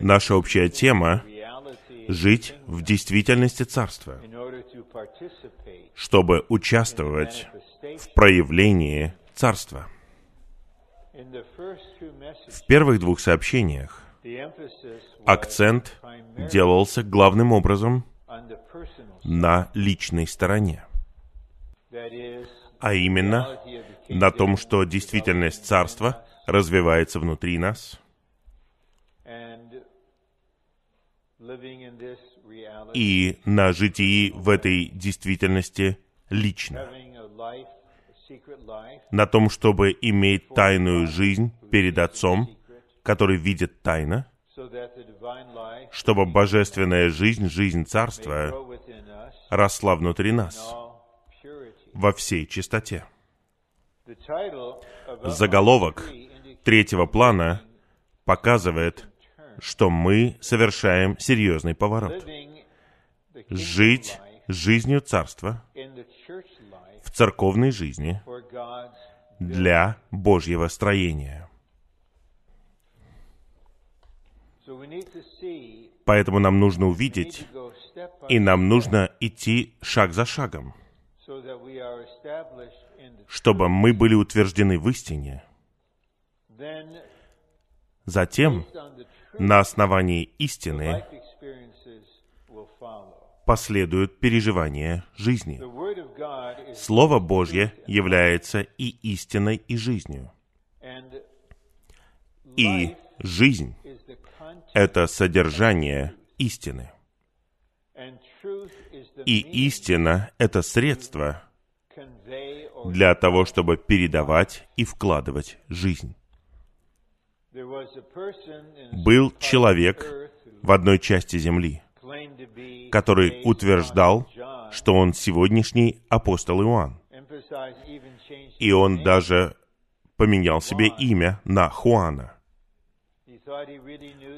Наша общая тема — жить в действительности Царства, чтобы участвовать в проявлении Царства. В первых двух сообщениях акцент делался главным образом на личной стороне, а именно на том, что действительность Царства развивается внутри нас, и на житии в этой действительности лично, на том, чтобы иметь тайную жизнь перед Отцом, который видит тайно, чтобы божественная жизнь, жизнь Царства, росла внутри нас во всей чистоте. Заголовок третьего плана показывает, что мы совершаем серьезный поворот. Жить жизнью Царства в церковной жизни для Божьего строения. Поэтому нам нужно увидеть, и нам нужно идти шаг за шагом, чтобы мы были утверждены в истине. Затем, на основании истины, последуют переживания жизни. Слово Божье является и истиной, и жизнью. И жизнь — это содержание истины. И истина — это средство для того, чтобы передавать и вкладывать жизнь. Был человек в одной части земли, который утверждал, что он сегодняшний апостол Иоанн. И он даже поменял себе имя на Хуана.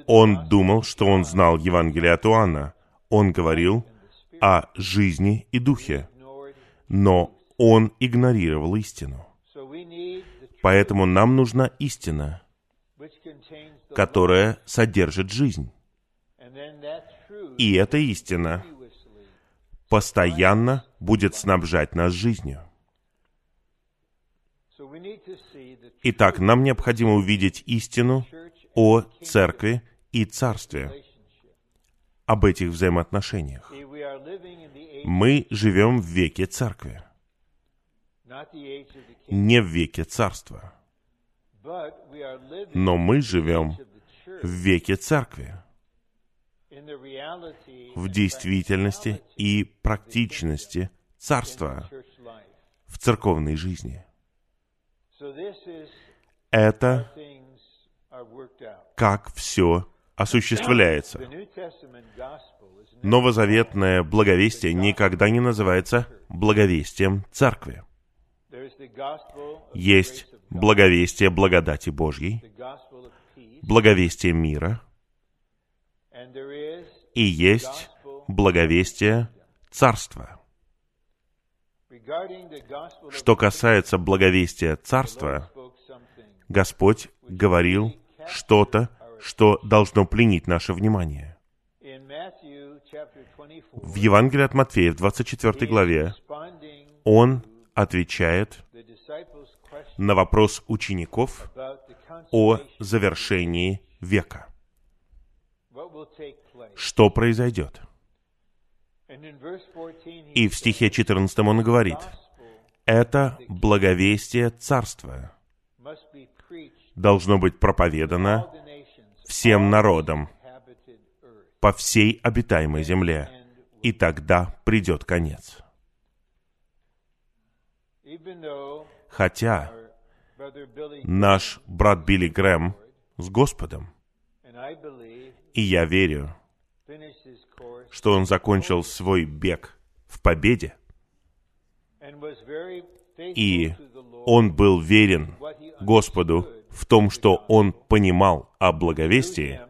Он думал, что он знал Евангелие от Иоанна. Он говорил о жизни и духе, но он игнорировал истину. Поэтому нам нужна истина, которая содержит жизнь. И эта истина постоянно будет снабжать нас жизнью. Итак, нам необходимо увидеть истину о церкви и царстве, об этих взаимоотношениях. Мы живем в веке церкви, не в веке царства, но мы живем в веке церкви. В действительности и практичности царства в церковной жизни. Это как все осуществляется. Новозаветное благовестие никогда не называется благовестием церкви. Есть благовестие благодати Божьей, благовестие мира, и есть благовестие Царства. Что касается благовестия Царства, Господь говорил что-то, что должно пленить наше внимание. В Евангелии от Матфея, в 24 главе, Он отвечает на вопрос учеников о завершении века. Что произойдет? И в стихе 14 он говорит: «Это благовестие Царства должно быть проповедано всем народам по всей обитаемой земле, и тогда придет конец». Хотя наш брат Билли Грэм с Господом, и я верю, что он закончил свой бег в победе, и он был верен Господу в том, что он понимал о благовестии,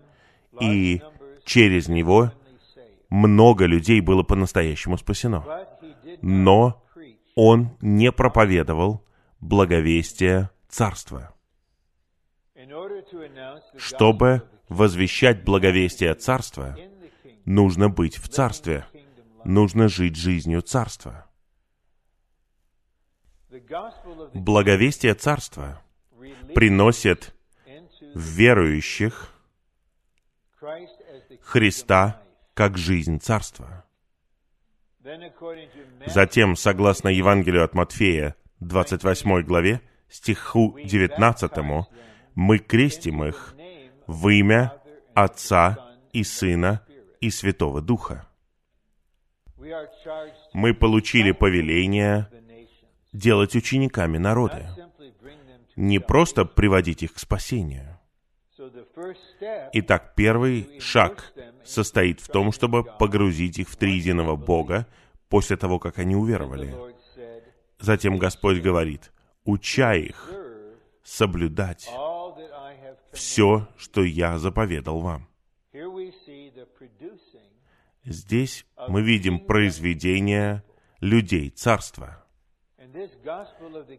и через него много людей было по-настоящему спасено. Но он не проповедовал благовестие Царства, чтобы возвещать благовестие Царства, нужно быть в Царстве, нужно жить жизнью Царства. Благовестие Царства приносит верующих Христа как жизнь Царства. Затем, согласно Евангелию от Матфея, 28 главе, стиху 19, мы крестим их в имя Отца и Сына и Святого Духа. Мы получили повеление делать учениками народа, не просто приводить их к спасению. Итак, первый шаг состоит в том, чтобы погрузить их в триединого Бога после того, как они уверовали. Затем Господь говорит: «Уча их соблюдать все, что я заповедал вам». Здесь мы видим произведение людей Царства.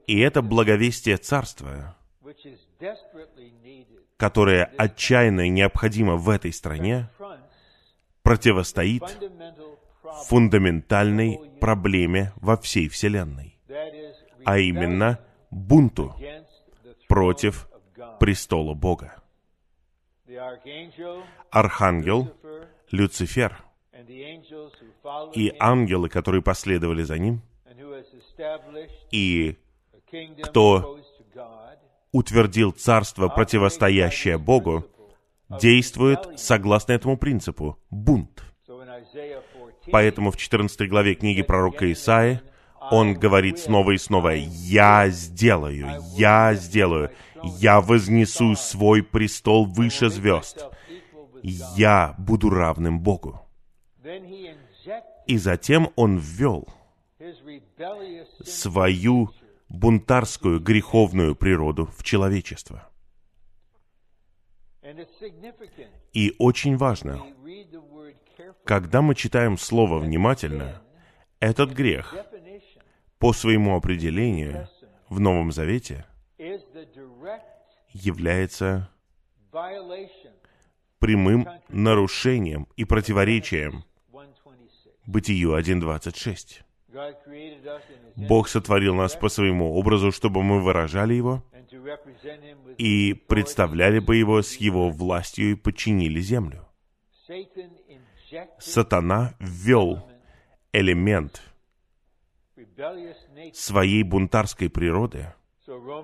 И это благовестие Царства, которое отчаянно необходимо в этой стране, противостоит фундаментальной проблеме во всей Вселенной, а именно бунту против престола Бога. Архангел, Люцифер и ангелы, которые последовали за ним, и кто утвердил царство, противостоящее Богу, действует согласно этому принципу — бунт. Поэтому в 14 главе книги пророка Исаии он говорит снова и снова: «Я сделаю, я сделаю, я вознесу свой престол выше звезд, я буду равным Богу». И затем он ввел свою бунтарскую греховную природу в человечество. И очень важно, когда мы читаем слово внимательно, этот грех по своему определению в Новом Завете является прямым нарушением и противоречием Бытию 1:26. Бог сотворил нас по своему образу, чтобы мы выражали Его и представляли бы Его с Его властью и подчинили землю. Сатана ввел элемент своей бунтарской природы в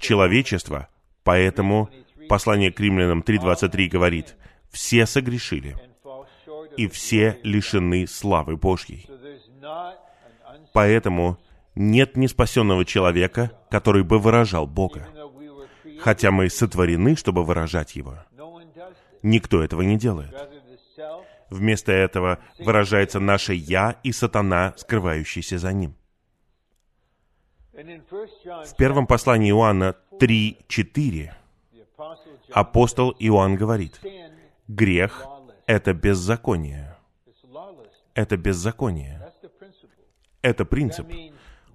человечество, поэтому послание к Римлянам 3:23 говорит: «Все согрешили, и все лишены славы Божьей». Поэтому нет неспасенного человека, который бы выражал Бога. Хотя мы сотворены, чтобы выражать Его. Никто этого не делает. Вместо этого выражается наше «я» и сатана, скрывающийся за ним. В первом послании Иоанна 3:4 апостол Иоанн говорит: «Грех — это беззаконие». Это беззаконие. Это принцип.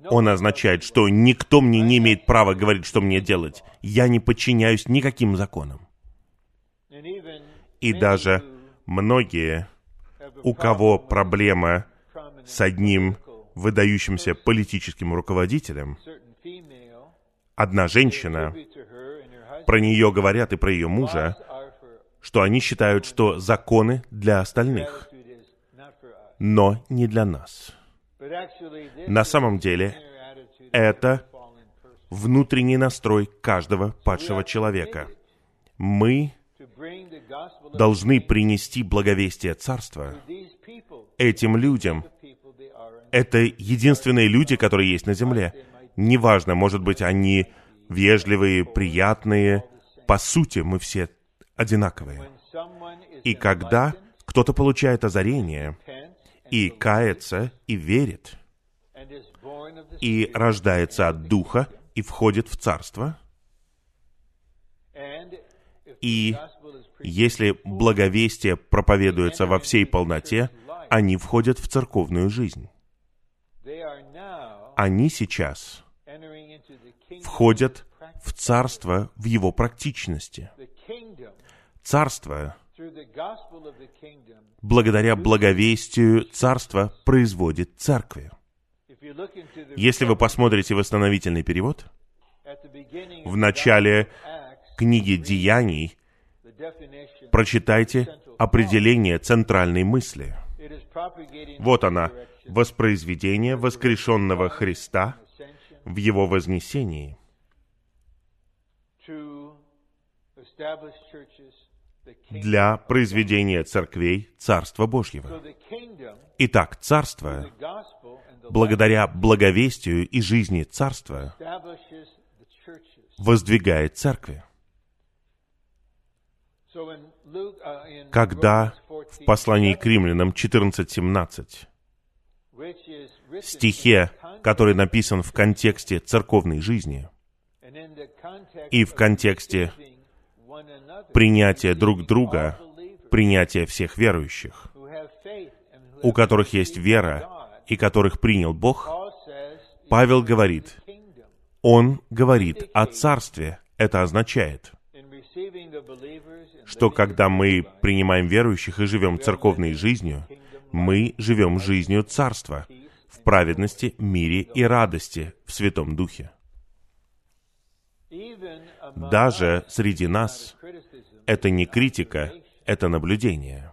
Он означает, что никто мне не имеет права говорить, что мне делать. Я не подчиняюсь никаким законам. И даже многие, у кого проблема с одним выдающимся политическим руководителем, одна женщина, про нее говорят и про ее мужа, что они считают, что законы для остальных, но не для нас. На самом деле, это внутренний настрой каждого падшего человека. Мы должны принести благовестие Царства этим людям. Это единственные люди, которые есть на земле. Неважно, может быть, они вежливые, приятные. По сути, мы все одинаковые. И когда кто-то получает озарение и кается, и верит, и рождается от Духа, и входит в Царство, и если благовестие проповедуется во всей полноте, они входят в церковную жизнь. Они сейчас входят в Царство в его практичности. Царство, благодаря благовестию царства, производит церкви. Если вы посмотрите восстановительный перевод, в начале книги «Деяний» прочитайте определение центральной мысли. Вот она, воспроизведение воскрешенного Христа в Его вознесении для произведения церквей Царства Божьего. Итак, Царство, благодаря благовестию и жизни Царства, воздвигает церкви. Когда в послании к Римлянам 14:17, стихе, который написан в контексте церковной жизни и в контексте принятия друг друга, принятия всех верующих, у которых есть вера и которых принял Бог, Павел говорит, он говорит о царстве. Это означает, что когда мы принимаем верующих и живем церковной жизнью, мы живем жизнью царства, в праведности, мире и радости в Святом Духе. Даже среди нас это не критика, это наблюдение.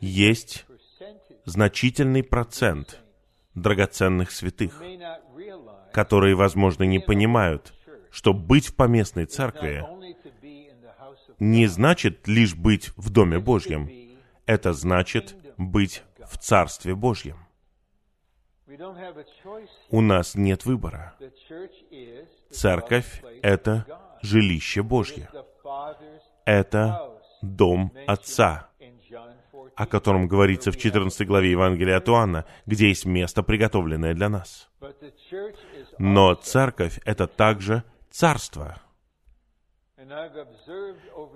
Есть значительный процент драгоценных святых, которые, возможно, не понимают, что быть в поместной церкви не значит лишь быть в Доме Божьем, это значит быть в Царстве Божьем. У нас нет выбора. Церковь — это жилище Божье. Это дом Отца, о котором говорится в 14 главе Евангелия от Иоанна, где есть место, приготовленное для нас. Но церковь — это также царство.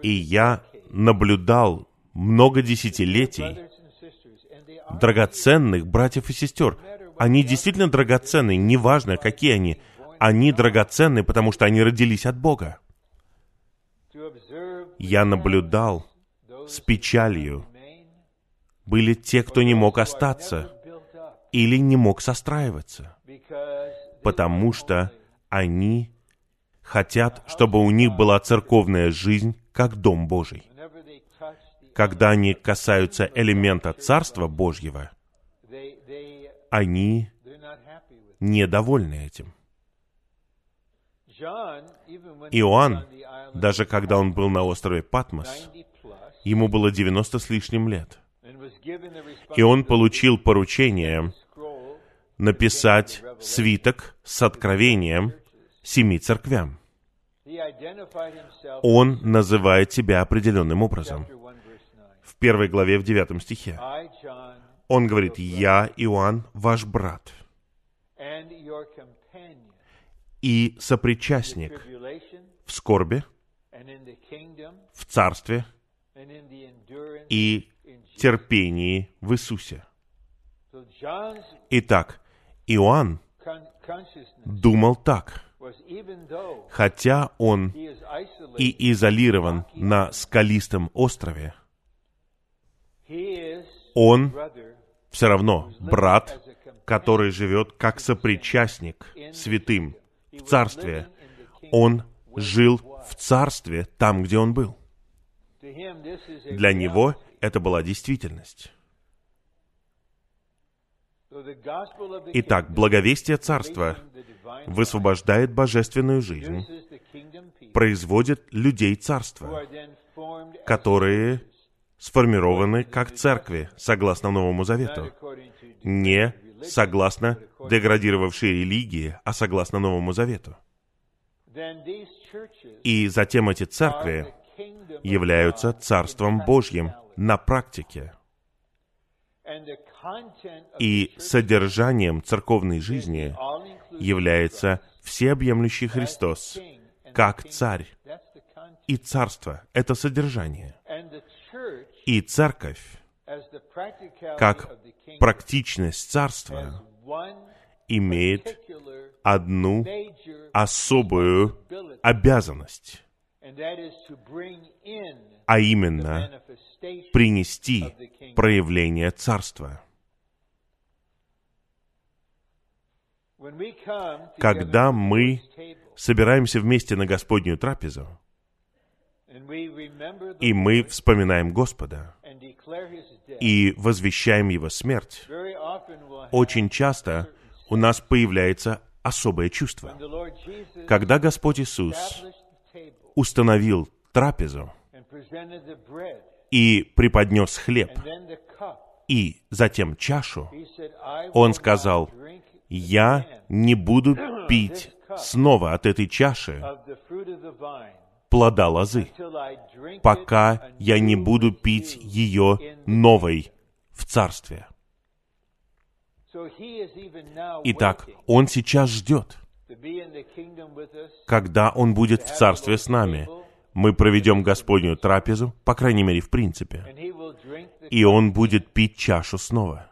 И я наблюдал много десятилетий драгоценных братьев и сестер. Они действительно драгоценны, неважно, какие они. Они драгоценны, потому что они родились от Бога. Я наблюдал с печалью. Были те, кто не мог остаться или не мог состраиваться, потому что они хотят, чтобы у них была церковная жизнь, как Дом Божий. Когда они касаются элемента Царства Божьего, они недовольны этим. Иоанн, даже когда он был на острове Патмос, ему было 90 с лишним лет, и он получил поручение написать свиток с откровением 7 церквям. Он называет себя определенным образом. В 1 главе, в 9 стихе. Он говорит, «Я, Иоанн, ваш брат и сопричастник в скорби, в царстве и терпении в Иисусе». Итак, Иоанн думал так, хотя он и изолирован на скалистом острове, он все равно брат, который живет как сопричастник святым в царстве. Он жил в царстве там, где он был. Для него это была действительность. Итак, благовестие Царства высвобождает божественную жизнь, производит людей Царства, которые сформированы как церкви, согласно Новому Завету. Не согласно деградировавшей религии, а согласно Новому Завету. И затем эти церкви являются Царством Божьим на практике. И содержанием церковной жизни является всеобъемлющий Христос, как Царь. И Царство — это содержание. И Церковь, как практичность Царства, имеет одну особую обязанность, а именно принести проявление Царства. Когда мы собираемся вместе на Господнюю трапезу, и мы вспоминаем Господа и возвещаем Его смерть, очень часто у нас появляется особое чувство. Когда Господь Иисус установил трапезу и преподнес хлеб, и затем чашу, Он сказал: «Я не буду пить снова от этой чаши плода лозы, пока я не буду пить ее новой в Царстве». Итак, Он сейчас ждет, когда Он будет в Царстве с нами. Мы проведем Господню трапезу, по крайней мере, в принципе, и Он будет пить чашу снова.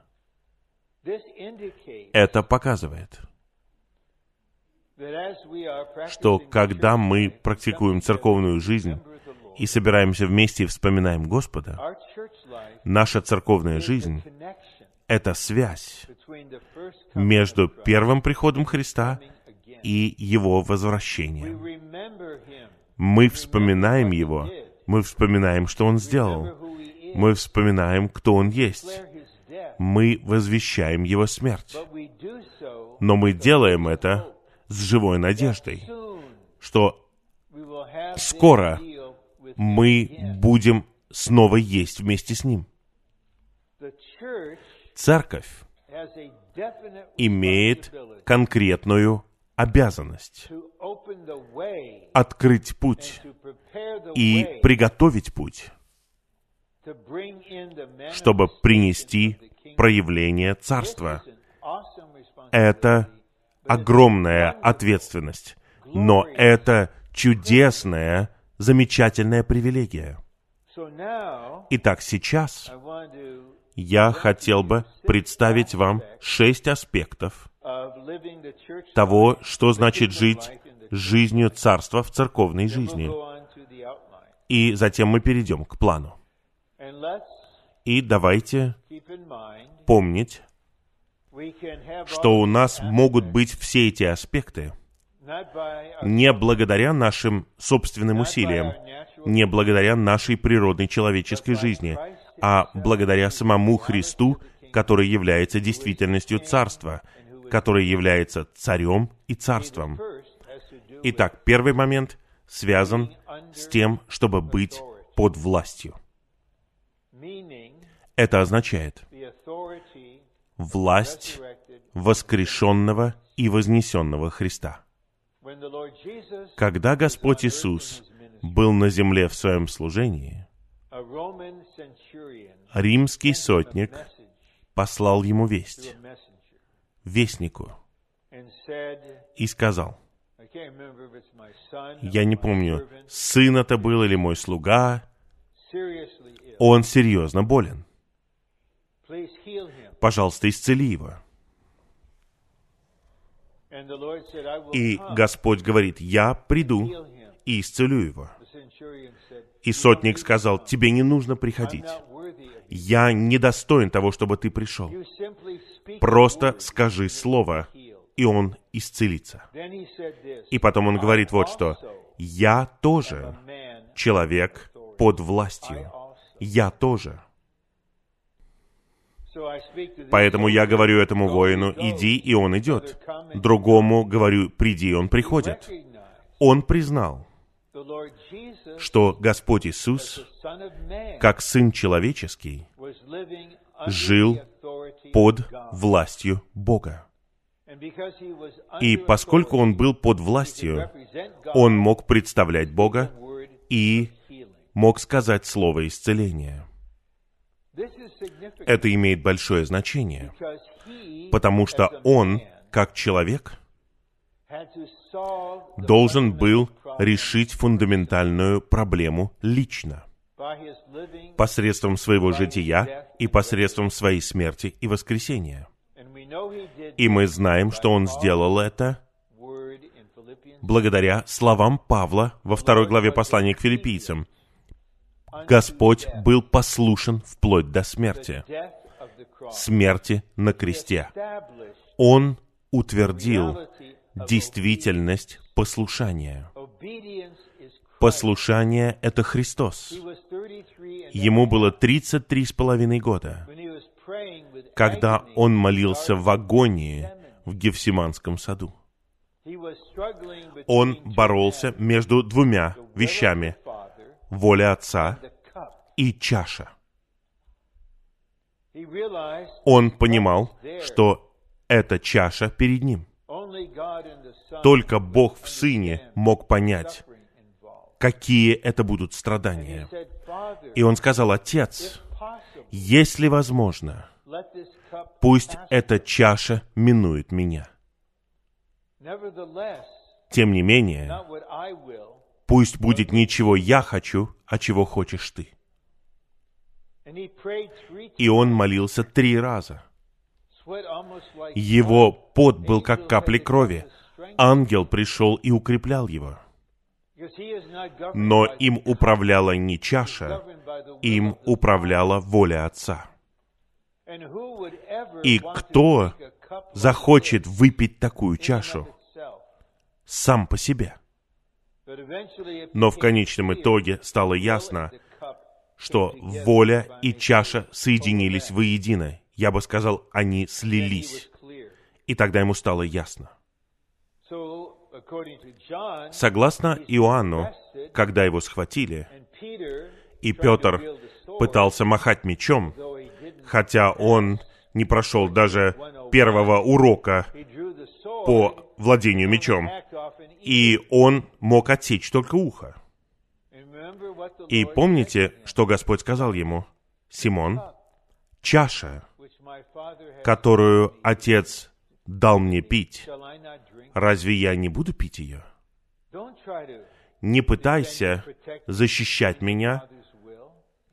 Это показывает, что когда мы практикуем церковную жизнь и собираемся вместе и вспоминаем Господа, наша церковная жизнь — это связь между первым приходом Христа и Его возвращением. Мы вспоминаем Его, мы вспоминаем, что Он сделал, мы вспоминаем, кто Он есть. Мы возвещаем Его смерть. Но мы делаем это с живой надеждой, что скоро мы будем снова есть вместе с Ним. Церковь имеет конкретную обязанность открыть путь и приготовить путь, чтобы принести проявление Царства. Это огромная ответственность, но это чудесная, замечательная привилегия. Итак, сейчас я хотел бы представить вам 6 аспектов того, что значит жить жизнью Царства в церковной жизни. И затем мы перейдем к плану. И давайте помнить, что у нас могут быть все эти аспекты не благодаря нашим собственным усилиям, не благодаря нашей природной человеческой жизни, а благодаря самому Христу, который является действительностью Царства, который является Царем и Царством. Итак, первый момент связан с тем, чтобы быть под властью. Это означает власть воскрешенного и вознесенного Христа. Когда Господь Иисус был на земле в Своем служении, римский сотник послал Ему весть, вестнику, и сказал: «Я не помню, сын это был или мой слуга, он серьезно болен. Пожалуйста, исцели его». И Господь говорит: «Я приду и исцелю его». И сотник сказал: «Тебе не нужно приходить. Я недостоин того, чтобы ты пришел. Просто скажи слово, и он исцелится». И потом он говорит вот что: «Я тоже человек под властью. Я тоже. Поэтому я говорю этому воину: иди, и он идет. Другому говорю: приди, и он приходит». Он признал, что Господь Иисус, как Сын Человеческий, жил под властью Бога. И поскольку Он был под властью, Он мог представлять Бога и мог сказать слово исцеления. Это имеет большое значение, потому что он, как человек, должен был решить фундаментальную проблему лично, посредством своего жития и посредством своей смерти и воскресения. И мы знаем, что он сделал это благодаря словам Павла во 2 главе послания к Филиппийцам. Господь был послушен вплоть до смерти, смерти на кресте. Он утвердил действительность послушания. Послушание — это Христос. Ему было 33,5 года, когда он молился в агонии в Гефсиманском саду. Он боролся между двумя вещами — воля Отца и чаша. Он понимал, что эта чаша перед ним. Только Бог в Сыне мог понять, какие это будут страдания. И он сказал: «Отец, если возможно, пусть эта чаша минует меня. Тем не менее, пусть будет не чего я хочу, а чего хочешь ты». И он молился 3 раза. Его пот был как капли крови. Ангел пришел и укреплял его. Но им управляла не чаша, им управляла воля Отца. И кто захочет выпить такую чашу сам по себе? Но в конечном итоге стало ясно, что воля и чаша соединились воедино. Я бы сказал, они слились. И тогда ему стало ясно. Согласно Иоанну, когда его схватили, и Петр пытался махать мечом, хотя он не прошел даже первого урока по владению мечом, и он мог отсечь только ухо. И помните, что Господь сказал ему: «Симон, чаша, которую Отец дал мне пить, разве я не буду пить ее?» Не пытайся защищать меня,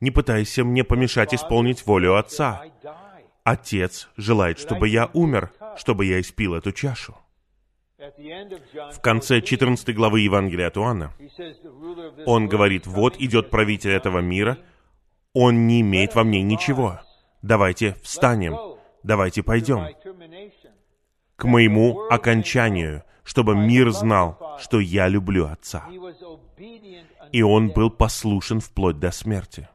не пытайся мне помешать исполнить волю Отца. Отец желает, чтобы я умер, чтобы я испил эту чашу. В конце 14 главы Евангелия от Иоанна он говорит: «Вот идет правитель этого мира, он не имеет во мне ничего. Давайте встанем, давайте пойдем к моему окончанию, чтобы мир знал, что я люблю Отца». И он был послушен вплоть до смерти.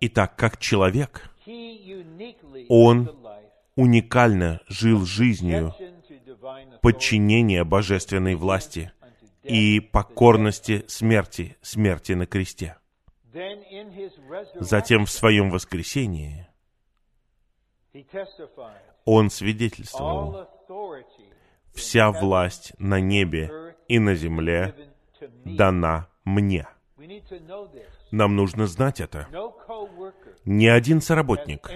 Итак, как человек, он уникально жил жизнью подчинения божественной власти и покорности смерти, смерти на кресте. Затем в своем воскресении он свидетельствовал: «Вся власть на небе и на земле дана мне». Нам нужно знать это. Ни один соработник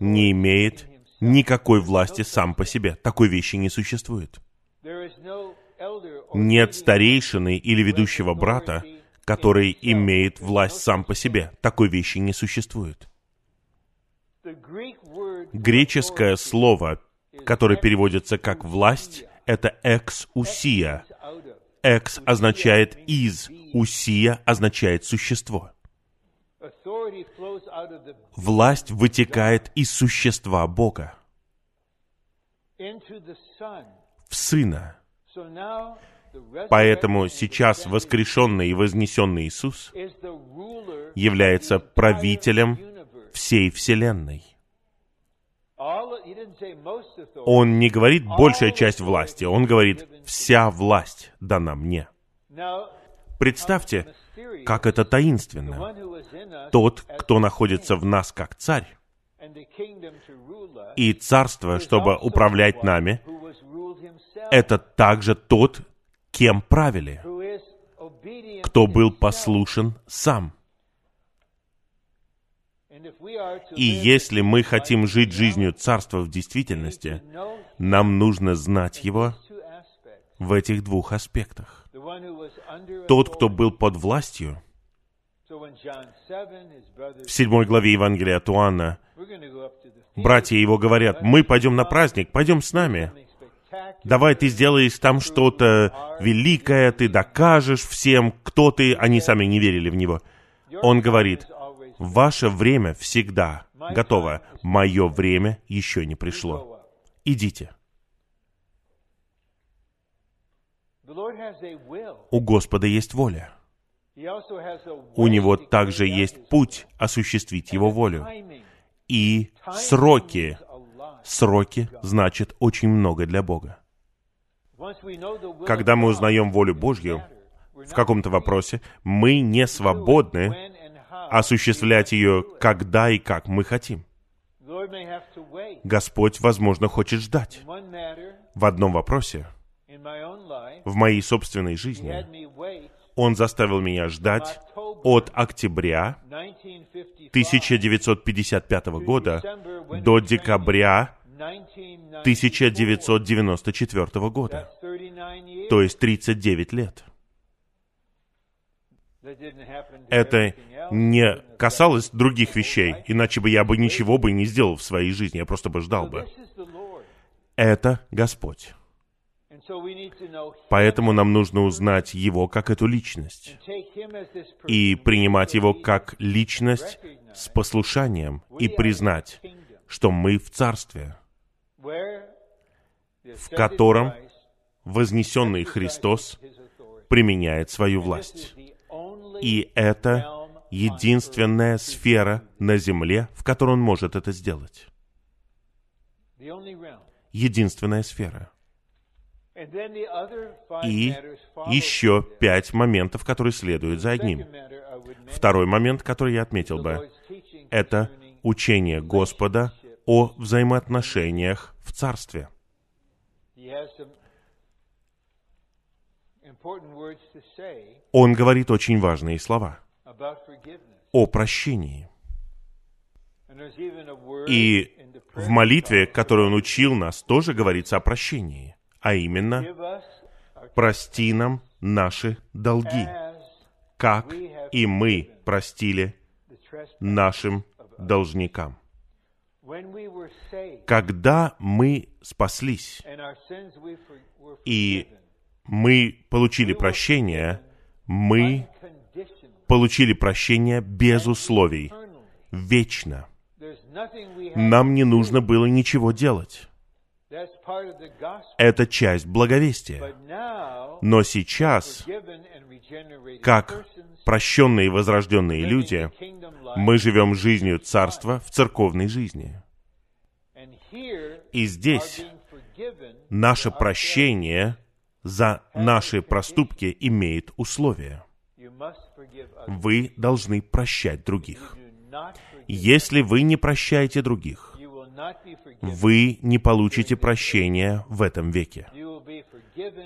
не имеет никакой власти сам по себе. Такой вещи не существует. Нет старейшины или ведущего брата, который имеет власть сам по себе. Такой вещи не существует. Греческое слово, которое переводится как «власть», это «экс-усия». «Экс» означает «из», «усия» означает «существо». Власть вытекает из существа Бога в Сына. Поэтому сейчас воскрешенный и вознесенный Иисус является правителем всей Вселенной. Он не говорит «большая часть власти», он говорит «вся власть дана мне». Представьте, как это таинственно. Тот, кто находится в нас как царь, и царство, чтобы управлять нами, это также тот, кем правили, кто был послушен сам. И если мы хотим жить жизнью царства в действительности, нам нужно знать его в этих двух аспектах. Тот, кто был под властью. В 7 главе Евангелия от Иоанна братья его говорят: «Мы пойдем на праздник, пойдем с нами». давай ты сделаешь там что-то великое, ты докажешь всем, кто ты, они сами не верили в него. Он говорит, ваше время всегда готово, мое время еще не пришло. Идите. У Господа есть воля. У Него также есть путь осуществить Его волю. И сроки. Сроки значит очень много для Бога. Когда мы узнаем волю Божью в каком-то вопросе, мы не свободны осуществлять ее когда и как мы хотим. Господь, возможно, хочет ждать. В одном вопросе, в моей собственной жизни, Он заставил меня ждать от октября 1955 года до декабря 1994 года, то есть 39 лет. Это не касалось других вещей, иначе бы я бы ничего бы не сделал в своей жизни, я просто бы ждал бы. Это Господь. Поэтому нам нужно узнать Его как эту личность и принимать Его как личность с послушанием и признать, что мы в Царстве, в котором вознесенный Христос применяет свою власть. И это единственная сфера на земле, в которой Он может это сделать. Единственная сфера. И еще 5 моментов, которые следуют за одним. Второй момент, который я отметил бы, это учение Господа о взаимоотношениях в Царстве. Он говорит очень важные слова о прощении. И в молитве, которую Он учил нас, тоже говорится о прощении. А именно, прости нам наши долги, как и мы простили нашим должникам. Когда мы спаслись, и мы получили прощение, без условий, вечно. Нам не нужно было ничего делать. Это часть благовестия. Но сейчас, как прощенные и возрожденные люди, мы живем жизнью Царства в церковной жизни. И здесь наше прощение за наши проступки имеет условия. Вы должны прощать других. Если вы не прощаете других, вы не получите прощения в этом веке.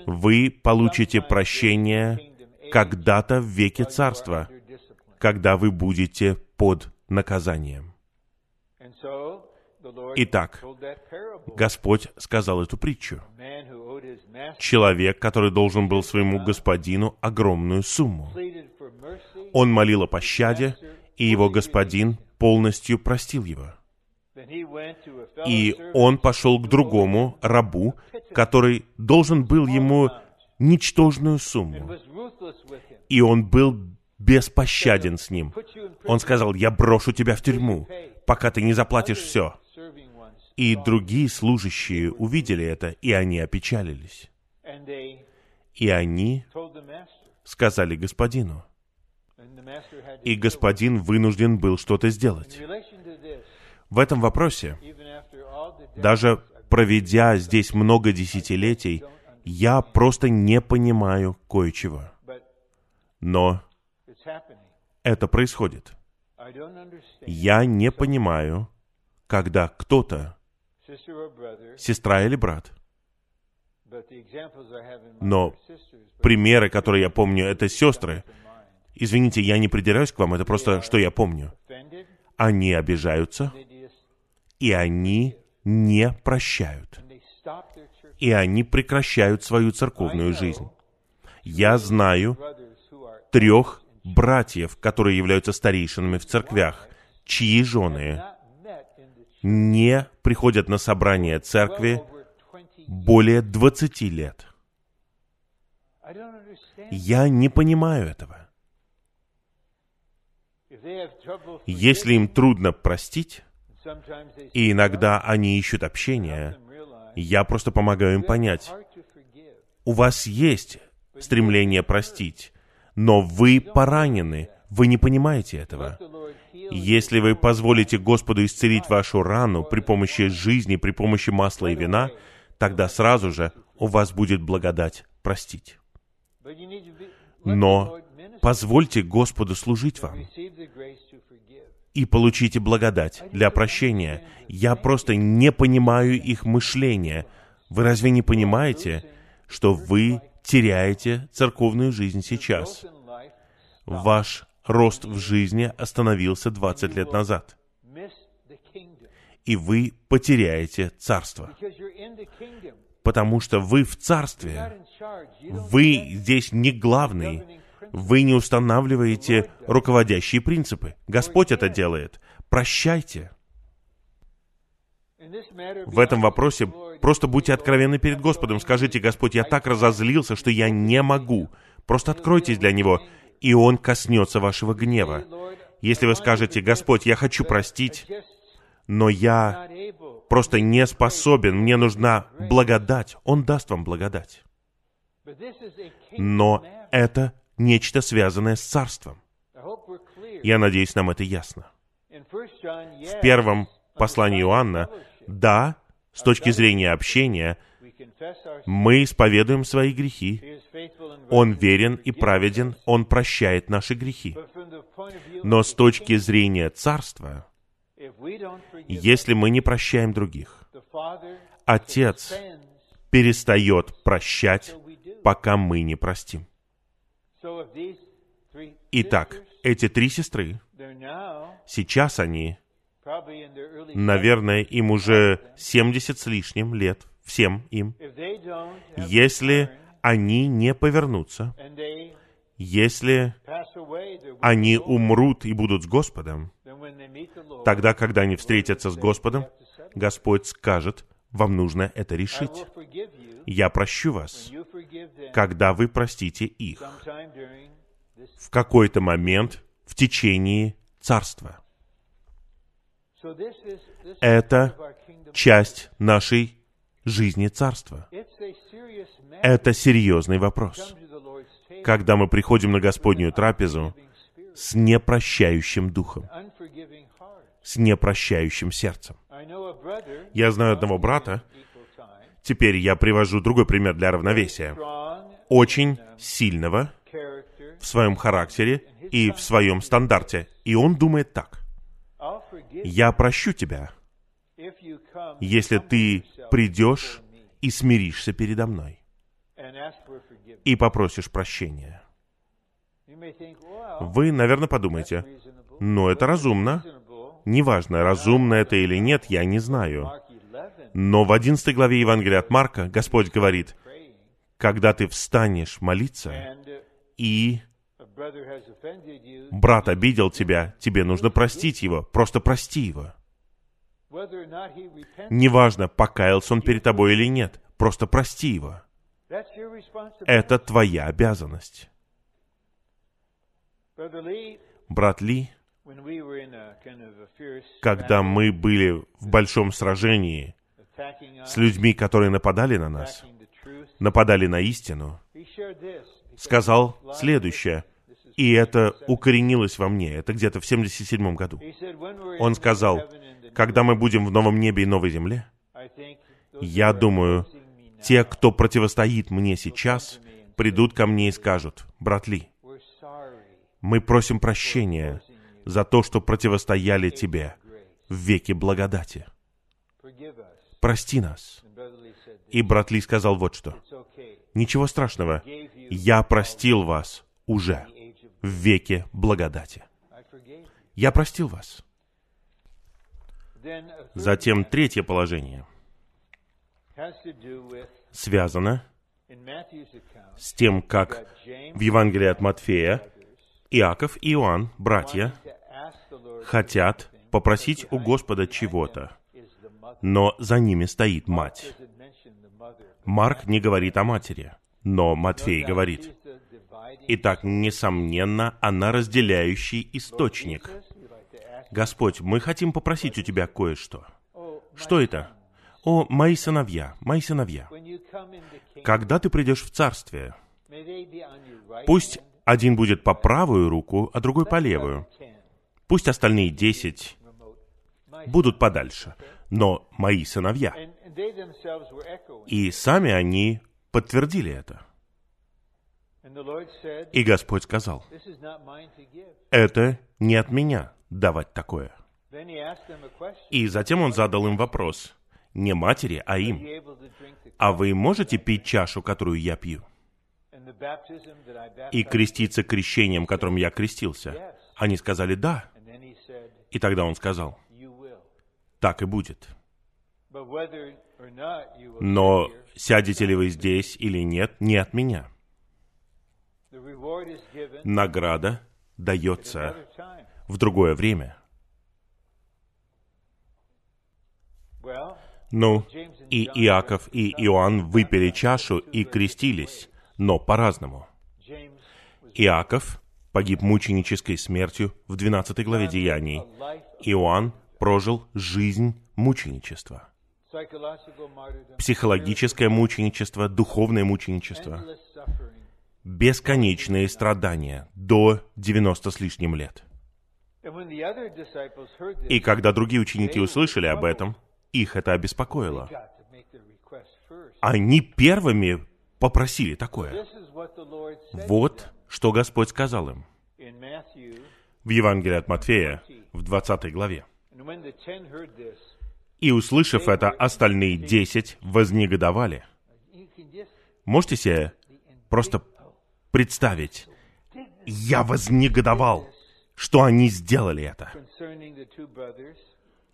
Вы получите прощение когда-то в веке Царства, когда вы будете под наказанием. Итак, Господь сказал эту притчу. Человек, который должен был своему господину огромную сумму. Он молил о пощаде, и его господин полностью простил его. И он пошел к другому рабу, который должен был ему ничтожную сумму. И он был беспощаден с ним. Он сказал, я брошу тебя в тюрьму, пока ты не заплатишь все. И другие служащие увидели это, и они опечалились. И они сказали господину. И господин вынужден был что-то сделать. В этом вопросе, даже проведя здесь много десятилетий, я просто не понимаю кое-чего. Но это происходит. Я не понимаю, когда кто-то, сестра или брат, но примеры, которые я помню, это сестры. Извините, я не придираюсь к вам, это просто, что я помню. Они обижаются. И они не прощают. И они прекращают свою церковную жизнь. Я знаю 3 братьев, которые являются старейшинами в церквях, чьи жены не приходят на собрание церкви более 20 лет. Я не понимаю этого. Если им трудно простить, и иногда они ищут общения, я просто помогаю им понять. У вас есть стремление простить, но вы поранены, вы не понимаете этого. Если вы позволите Господу исцелить вашу рану при помощи жизни, при помощи масла и вина, тогда сразу же у вас будет благодать простить. Но позвольте Господу служить вам и получите благодать для прощения. Я просто не понимаю их мышления. Вы разве не понимаете, что вы теряете церковную жизнь сейчас? Ваш рост в жизни остановился 20 лет назад. И вы потеряете царство. Потому что вы в царстве. Вы здесь не главный. Вы не устанавливаете руководящие принципы. Господь это делает. Прощайте. В этом вопросе просто будьте откровенны перед Господом. Скажите: «Господь, я так разозлился, что я не могу». Просто откройтесь для Него, и Он коснется вашего гнева. Если вы скажете: «Господь, я хочу простить, но я просто не способен, мне нужна благодать», Он даст вам благодать. Но это нечто связанное с царством. Я надеюсь, нам это ясно. В первом послании Иоанна, да, с точки зрения общения, мы исповедуем свои грехи. Он верен и праведен, Он прощает наши грехи. Но с точки зрения царства, если мы не прощаем других, Отец перестает прощать, пока мы не простим. Итак, эти три сестры, сейчас они, наверное, им уже 70 с лишним лет, всем им. Если они не повернутся, если они умрут и будут с Господом, тогда, когда они встретятся с Господом, Господь скажет: «Вам нужно это решить. Я прощу вас, когда вы простите их». В какой-то момент в течение царства. Это часть нашей жизни царства. Это серьезный вопрос. Когда мы приходим на Господнюю трапезу с непрощающим духом, с непрощающим сердцем. Я знаю одного брата, теперь я привожу другой пример для равновесия, очень сильного в своем характере и в своем стандарте, и он думает так: «Я прощу тебя, если ты придешь и смиришься передо мной и попросишь прощения». Вы, наверное, подумаете: «Ну, это разумно». Неважно, разумно это или нет, я не знаю. Но в 11 главе Евангелия от Марка Господь говорит: «Когда ты встанешь молиться, и брат обидел тебя, тебе нужно простить его, просто прости его». Неважно, покаялся он перед тобой или нет, просто прости его. Это твоя обязанность. Брат Ли, когда мы были в большом сражении с людьми, которые нападали на нас, нападали на истину, сказал следующее, и это укоренилось во мне, это где-то в 1977 году. Он сказал: «Когда мы будем в новом небе и новой земле, я думаю, те, кто противостоит мне сейчас, придут ко мне и скажут: «Брат Ли, мы просим прощения за то, что противостояли тебе в веке благодати. Прости нас». И брат Ли сказал вот что: «Ничего страшного, я простил вас уже в веке благодати. Я простил вас». Затем третье положение связано с тем, как в Евангелии от Матфея Иаков и Иоанн, братья, хотят попросить у Господа чего-то, но за ними стоит мать. Марк не говорит о матери, но Матфей говорит. Итак, несомненно, она разделяющий источник. Господь, мы хотим попросить у Тебя кое-что. Что это? О, мои сыновья, мои сыновья. Когда ты придешь в Царствие, пусть один будет по правую руку, а другой по левую. Пусть остальные 10 будут подальше, но мои сыновья. И сами они подтвердили это. И Господь сказал, это не от меня давать такое. И затем Он задал им вопрос, не матери, а им. А вы можете пить чашу, которую я пью? И креститься крещением, которым я крестился? Они сказали «да». И тогда Он сказал, так и будет. Но сядете ли вы здесь или нет, не от меня. Награда дается в другое время. Ну, и Иаков, и Иоанн выпили чашу и крестились, но по-разному. Иаков погиб мученической смертью в 12 главе Деяний. Иоанн прожил жизнь мученичества. Психологическое мученичество, духовное мученичество. Бесконечные страдания до 90 с лишним лет. И когда другие ученики услышали об этом, их это обеспокоило. Они первыми попросили такое. Вот что Господь сказал им в Евангелии от Матфея, в 20 главе. И, услышав это, остальные 10 вознегодовали. Можете себе просто представить, я вознегодовал, что они сделали это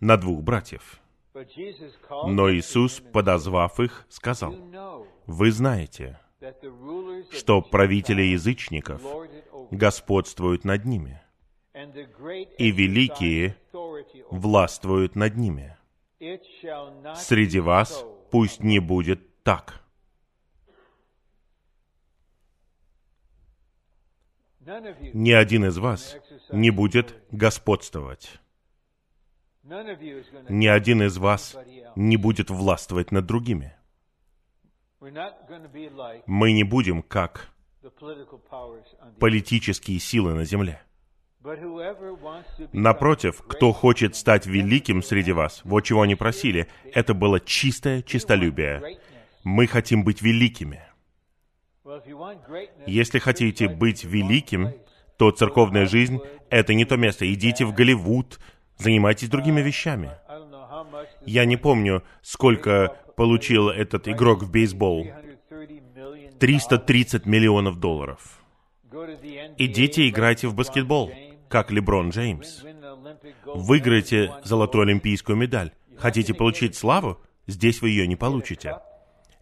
на двух братьев. Но Иисус, подозвав их, сказал, «Вы знаете, что правители язычников господствуют над ними, и великие властвуют над ними. Среди вас пусть не будет так». Ни один из вас не будет господствовать. Ни один из вас не будет властвовать над другими. Мы не будем как политические силы на земле. Напротив, кто хочет стать великим среди вас, вот чего они просили, это было чистое честолюбие. Мы хотим быть великими. Если хотите быть великим, то церковная жизнь — это не то место. Идите в Голливуд, занимайтесь другими вещами. Я не помню, сколько получил этот игрок в бейсбол. 330 миллионов долларов. Идите, играйте в баскетбол, как Леброн Джеймс. Выиграйте золотую олимпийскую медаль. Хотите получить славу? Здесь вы ее не получите.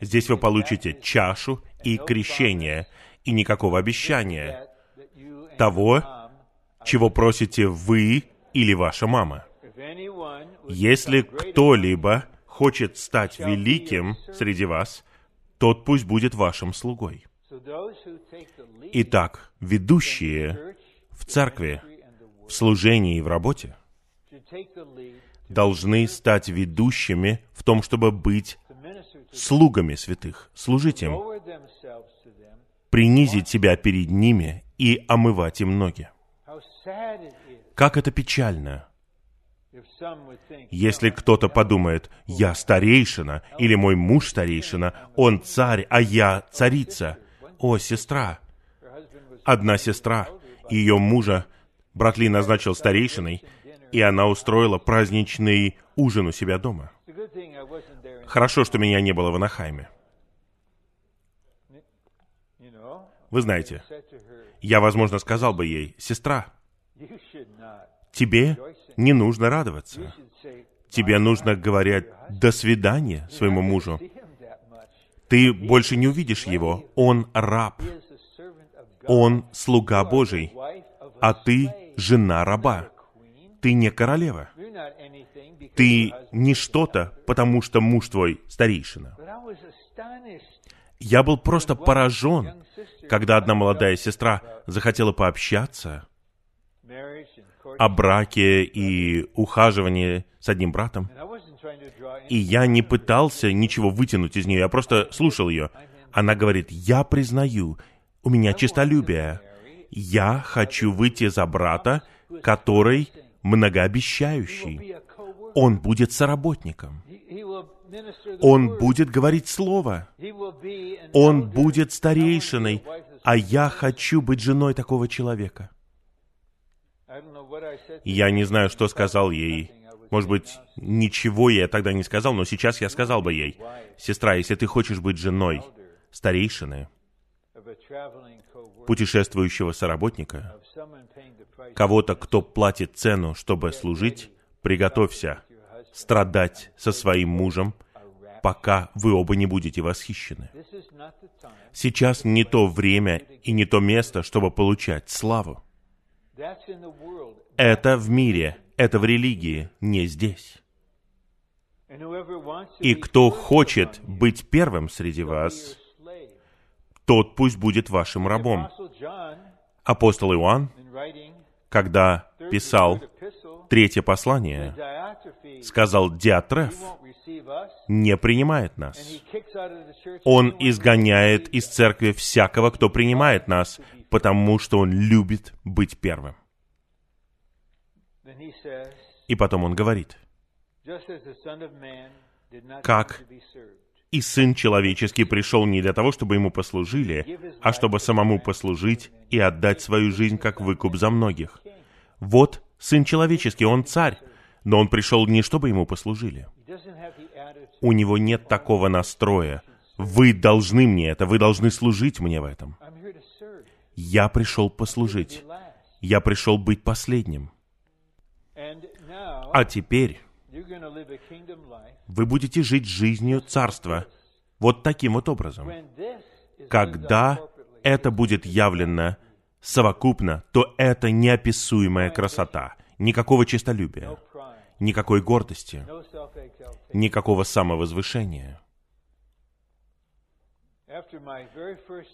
Здесь вы получите чашу и крещение, и никакого обещания того, чего просите вы или ваша мама. Если кто-либо хочет стать великим среди вас, тот пусть будет вашим слугой. Итак, ведущие в церкви, в служении и в работе должны стать ведущими в том, чтобы быть слугами святых, служить им, принизить себя перед ними и омывать им ноги. Как это печально, если кто-то подумает, я старейшина, или мой муж старейшина, он царь, а я царица. О, сестра. Одна сестра, ее мужа, брат Ли назначил старейшиной, и она устроила праздничный ужин у себя дома. Хорошо, что меня не было в Анахайме. Вы знаете, я, возможно, сказал бы ей, сестра, тебе не нужно радоваться. Тебе нужно говорить «до свидания» своему мужу. Ты больше не увидишь его. Он раб. Он слуга Божий. А ты жена раба. Ты не королева. Ты не что-то, потому что муж твой старейшина. Я был просто поражен, когда одна молодая сестра захотела пообщаться о браке и ухаживании с одним братом. И я не пытался ничего вытянуть из нее, я просто слушал ее. Она говорит: «Я признаю, у меня честолюбие. Я хочу выйти за брата, который многообещающий. Он будет соработником. Он будет говорить слово. Он будет старейшиной, а я хочу быть женой такого человека». Я не знаю, что сказал ей. Может быть, ничего я тогда не сказал, но сейчас я сказал бы ей: «Сестра, если ты хочешь быть женой старейшины, путешествующего соработника, кого-то, кто платит цену, чтобы служить, приготовься страдать со своим мужем, пока вы оба не будете восхищены». Сейчас не то время и не то место, чтобы получать славу. Это в мире, это в религии, не здесь. И кто хочет быть первым среди вас, тот пусть будет вашим рабом. Апостол Иоанн, когда писал третье послание, сказал: «Диатреф не принимает нас». Он изгоняет из церкви всякого, кто принимает нас, потому что он любит быть первым. И потом он говорит: «Как и Сын Человеческий пришел не для того, чтобы Ему послужили, а чтобы самому послужить и отдать свою жизнь как выкуп за многих». Вот Сын Человеческий, Он Царь, но Он пришел не чтобы Ему послужили. У Него нет такого настроя: «Вы должны мне это, вы должны служить мне в этом». Я пришел послужить. Я пришел быть последним. А теперь вы будете жить жизнью Царства вот таким вот образом. Когда это будет явлено совокупно, то это неописуемая красота. Никакого честолюбия, никакой гордости, никакого самовозвышения.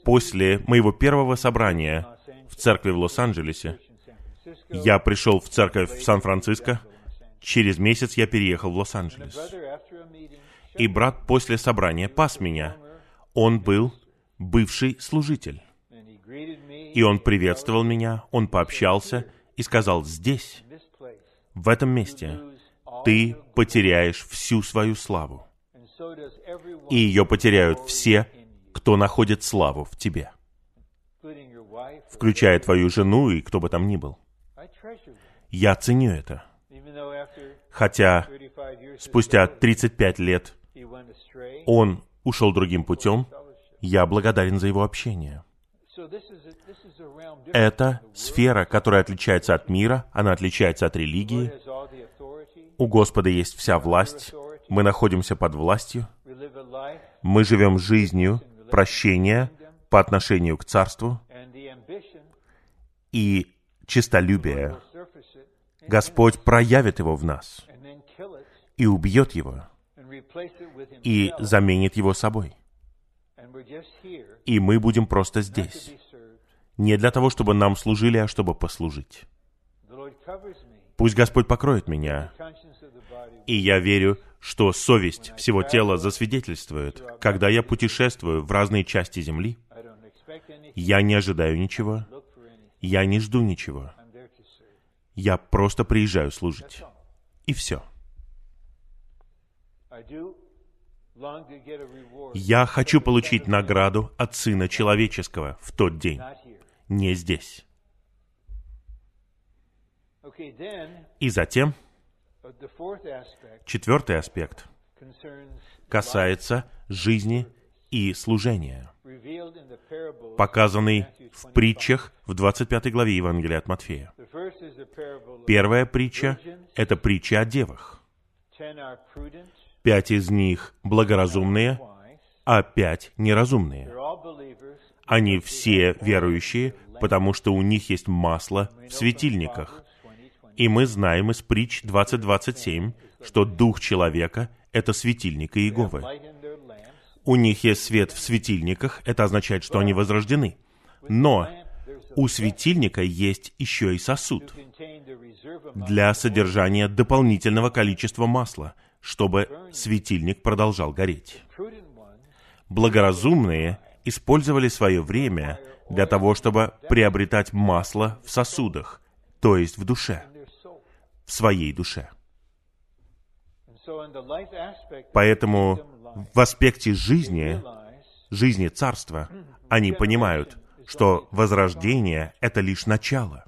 После моего первого собрания в церкви в Лос-Анджелесе, я пришел в церковь в Сан-Франциско, через месяц я переехал в Лос-Анджелес. И брат после собрания пас меня. Он был бывший служитель. И он приветствовал меня, он пообщался и сказал: «Здесь, в этом месте, ты потеряешь всю свою славу. И ее потеряют все, кто находит славу в тебе, включая твою жену и кто бы там ни был». Я ценю это. Хотя спустя 35 лет он ушел другим путем, я благодарен за его общение. Это сфера, которая отличается от мира, она отличается от религии. У Господа есть вся власть, мы находимся под властью, мы живем жизнью прощения по отношению к Царству, и честолюбие Господь проявит его в нас и убьет его и заменит его собой. И мы будем просто здесь. Не для того, чтобы нам служили, а чтобы послужить. Пусть Господь покроет меня. И я верю, что совесть всего тела засвидетельствует, когда я путешествую в разные части земли. Я не ожидаю ничего. Я не жду ничего. Я просто приезжаю служить. И все. Я хочу получить награду от Сына Человеческого в тот день. Не здесь. И затем, четвертый аспект касается жизни и служения, показанный в притчах в 25 главе Евангелия от Матфея. Первая притча — это притча о девах. 5 из них благоразумные, а 5 неразумные. Они все верующие, потому что у них есть масло в светильниках. И мы знаем из притч 20:27, что дух человека — это светильник Иеговы. У них есть свет в светильниках, это означает, что они возрождены. Но у светильника есть еще и сосуд для содержания дополнительного количества масла, чтобы светильник продолжал гореть. Благоразумные использовали свое время для того, чтобы приобретать масло в сосудах, то есть в душе, в своей душе. Поэтому в аспекте жизни, жизни царства, они понимают, что возрождение — это лишь начало.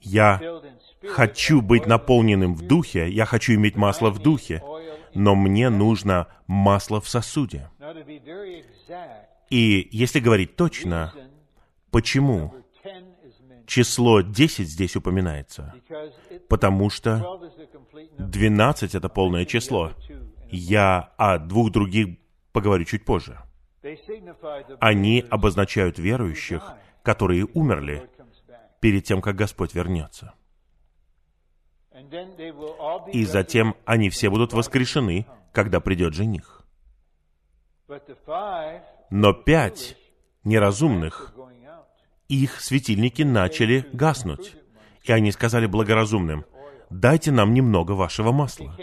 Я хочу быть наполненным в духе, я хочу иметь масло в духе, но мне нужно масло в сосуде. И если говорить точно, почему число 10 здесь упоминается? Потому что 12 — это полное число. Я о двух других поговорю чуть позже. Они обозначают верующих, которые умерли перед тем, как Господь вернется. И затем они все будут воскрешены, когда придет жених. Но 5 неразумных, их светильники начали гаснуть. И они сказали благоразумным: «Дайте нам немного вашего масла».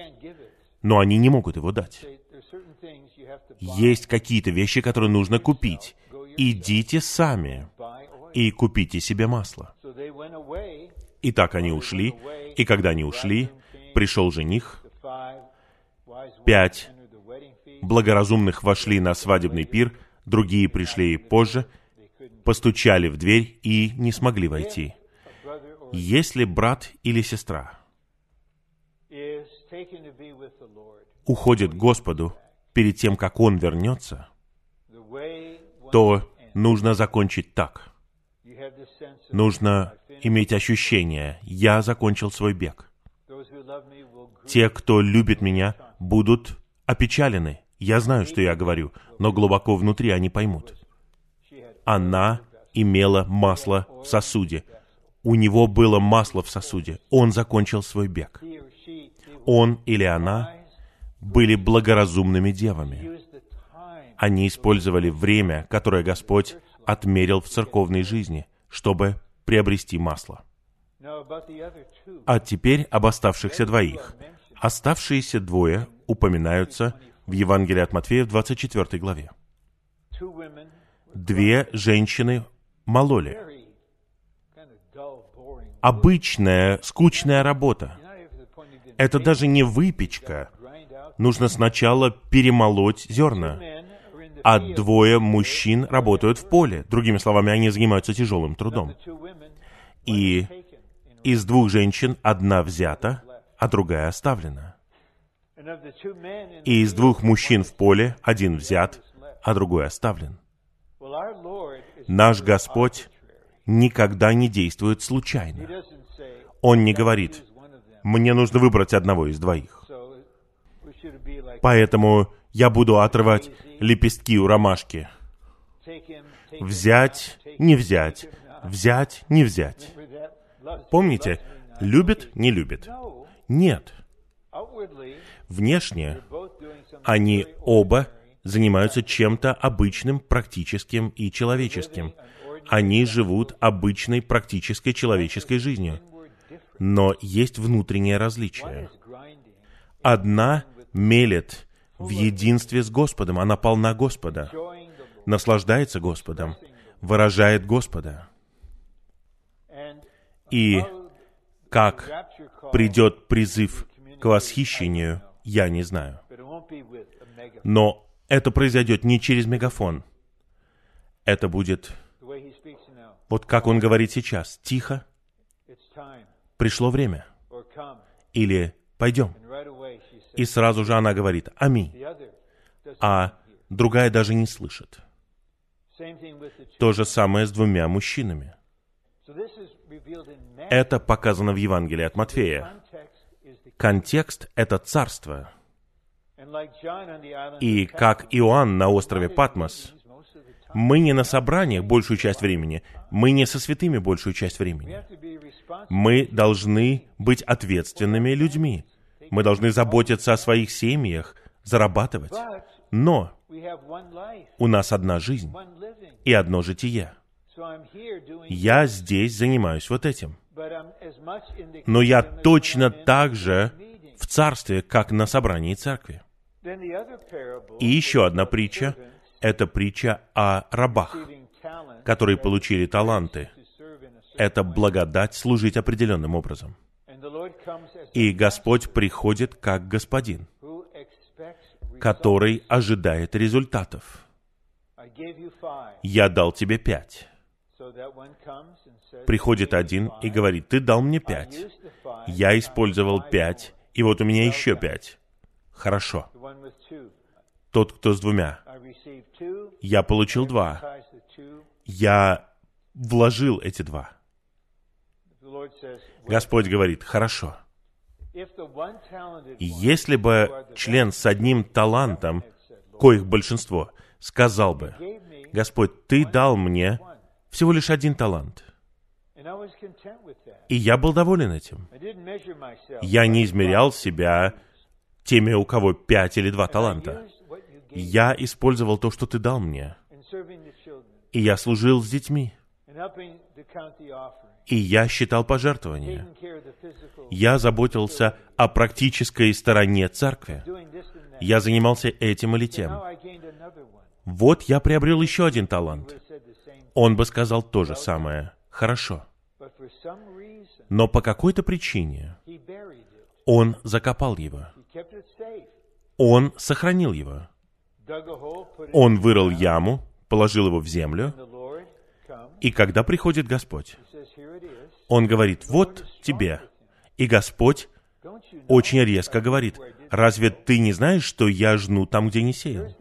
Но они не могут его дать. Есть какие-то вещи, которые нужно купить. Идите сами и купите себе масло. Итак, они ушли, и когда они ушли, пришел жених. 5 благоразумных вошли на свадебный пир, другие пришли позже, постучали в дверь и не смогли войти. Если брат или сестра уходит к Господу перед тем, как он вернется, то нужно закончить так. Нужно иметь ощущение: я закончил свой бег. Те, кто любит меня, будут опечалены. Я знаю, что я говорю, но глубоко внутри они поймут. Она имела масло в сосуде. У него было масло в сосуде. Он закончил свой бег. Он или она были благоразумными девами. Они использовали время, которое Господь отмерил в церковной жизни, чтобы приобрести масло. А теперь об оставшихся двоих. Оставшиеся двое упоминаются в Евангелии от Матфея в 24 главе. 2 женщины мололи. Обычная, скучная работа. Это даже не выпечка. Нужно сначала перемолоть зерна. А 2 мужчин работают в поле. Другими словами, они занимаются тяжелым трудом. И из 2 женщин 1 взята, а другая оставлена. И из 2 мужчин в поле 1 взят, а другой оставлен. Наш Господь никогда не действует случайно. Он не говорит: «Мне нужно выбрать одного из двоих. Поэтому я буду отрывать лепестки у ромашки». Взять, не взять, взять, не взять. Помните, любит, не любит. Нет. Внешне они оба занимаются чем-то обычным, практическим и человеческим. Они живут обычной, практической человеческой жизнью. Но есть внутреннее различие. Одна мелет в единстве с Господом, она полна Господа, наслаждается Господом, выражает Господа. И как придет призыв к восхищению, я не знаю. Но это произойдет не через мегафон. Это будет вот как он говорит сейчас: тихо, пришло время. Или пойдем. И сразу же она говорит: аминь. А другая даже не слышит. То же самое с 2 мужчинами. Это показано в Евангелии от Матфея. Контекст — это царство. И как Иоанн на острове Патмос, мы не на собраниях большую часть времени, мы не со святыми большую часть времени. Мы должны быть ответственными людьми. Мы должны заботиться о своих семьях, зарабатывать. Но у нас одна жизнь и одно житие. Я здесь занимаюсь вот этим. Но я точно так же в царстве, как на собрании церкви. И еще одна притча — это притча о рабах, которые получили таланты. Это благодать служить определенным образом. И Господь приходит как Господин, который ожидает результатов. Я дал тебе 5. Приходит один и говорит: ты дал мне 5. Я использовал 5, и вот у меня еще 5. Хорошо. Тот, кто с 2. Я получил 2. Я вложил эти 2. Господь говорит: хорошо. Если бы член с одним талантом, коих большинство, сказал бы: Господь, ты дал мне всего лишь 1 талант. И я был доволен этим. Я не измерял себя теми, у кого 5 или 2 таланта. Я использовал то, что ты дал мне. И я служил с детьми. И я считал пожертвования. Я заботился о практической стороне церкви. Я занимался этим или тем. Вот я приобрел еще 1 талант. Он бы сказал то же самое. Хорошо. Но по какой-то причине он закопал его. Он сохранил его. Он вырыл яму, положил его в землю. И когда приходит Господь, Он говорит: вот тебе. И Господь очень резко говорит: разве ты не знаешь, что я жну там, где не сеял?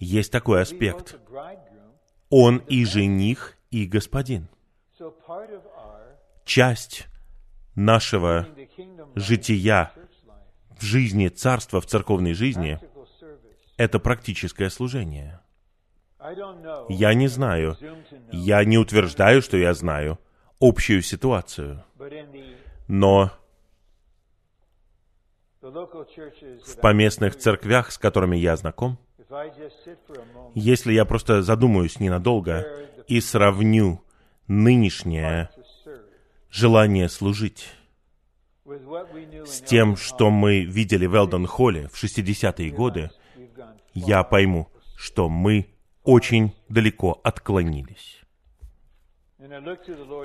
Есть такой аспект. Он и жених, и господин. Часть нашего жития в жизни царства, в церковной жизни, это практическое служение. Я не знаю, я не утверждаю, что я знаю общую ситуацию, но в поместных церквях, с которыми я знаком, если я просто задумаюсь ненадолго и сравню нынешнее желание служить с тем, что мы видели в Элдон-Холле в 60-е годы, я пойму, что мы очень далеко отклонились.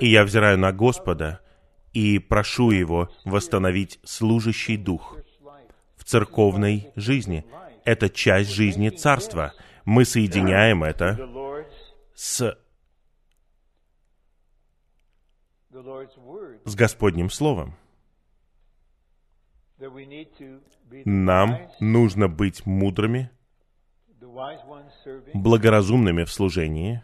И я взираю на Господа и прошу Его восстановить служащий дух в церковной жизни. Это часть жизни Царства. Мы соединяем это с Господним Словом. Нам нужно быть мудрыми, благоразумными в служении,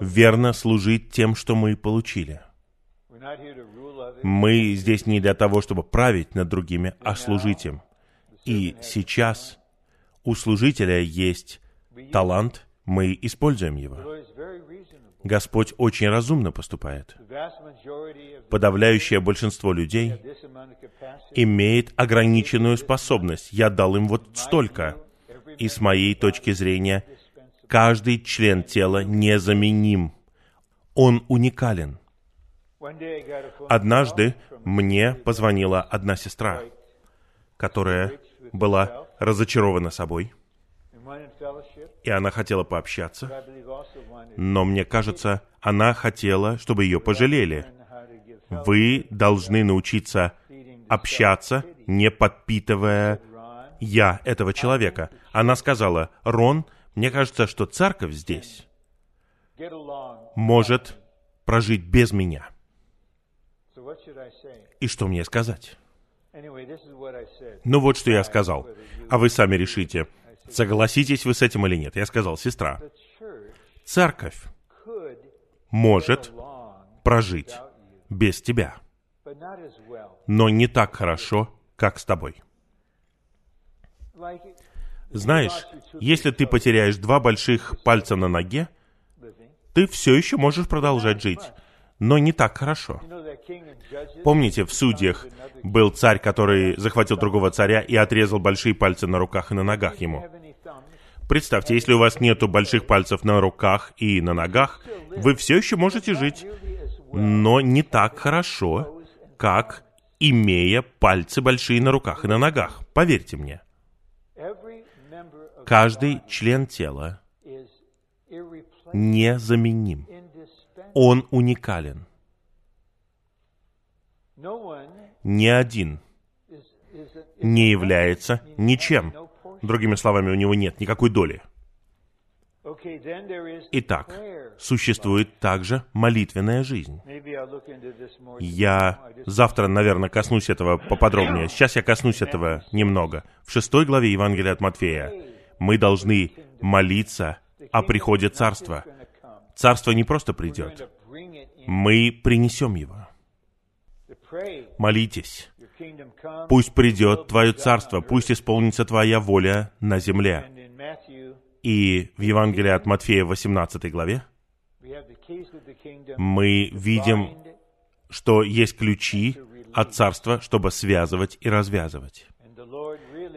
верно служить тем, что мы получили. Мы здесь не для того, чтобы править над другими, а служить им. И сейчас у служителя есть талант, мы используем его. Господь очень разумно поступает. Подавляющее большинство людей имеет ограниченную способность. Я дал им вот столько. И с моей точки зрения, каждый член тела незаменим. Он уникален. Однажды мне позвонила одна сестра, которая была разочарована собой, и она хотела пообщаться, но, мне кажется, она хотела, чтобы ее пожалели. Вы должны научиться общаться, не подпитывая «я» этого человека. Она сказала: Рон, мне кажется, что церковь здесь может прожить без меня. И что мне сказать? Ну вот, что я сказал. А вы сами решите, согласитесь вы с этим или нет. Я сказал: сестра, церковь может прожить без тебя, но не так хорошо, как с тобой. Знаешь, если ты потеряешь 2 больших пальца на ноге, ты все еще можешь продолжать жить. но не так хорошо. Помните, в «Судьях» был царь, который захватил другого царя и отрезал большие пальцы на руках и на ногах ему. Представьте, если у вас нету больших пальцев на руках и на ногах, вы все еще можете жить, но не так хорошо, как имея пальцы большие на руках и на ногах. Поверьте мне. Каждый член тела незаменим. Он уникален. Ни один не является ничем. Другими словами, у него нет никакой доли. Итак, существует также молитвенная жизнь. Я завтра, наверное, коснусь этого поподробнее. Сейчас я коснусь этого немного. В 6 главе Евангелия от Матфея мы должны молиться о приходе Царства. Царство не просто придет. Мы принесем его. Молитесь. Пусть придет Твое Царство, пусть исполнится Твоя воля на земле. И в Евангелии от Матфея, 18 главе, мы видим, что есть ключи от Царства, чтобы связывать и развязывать.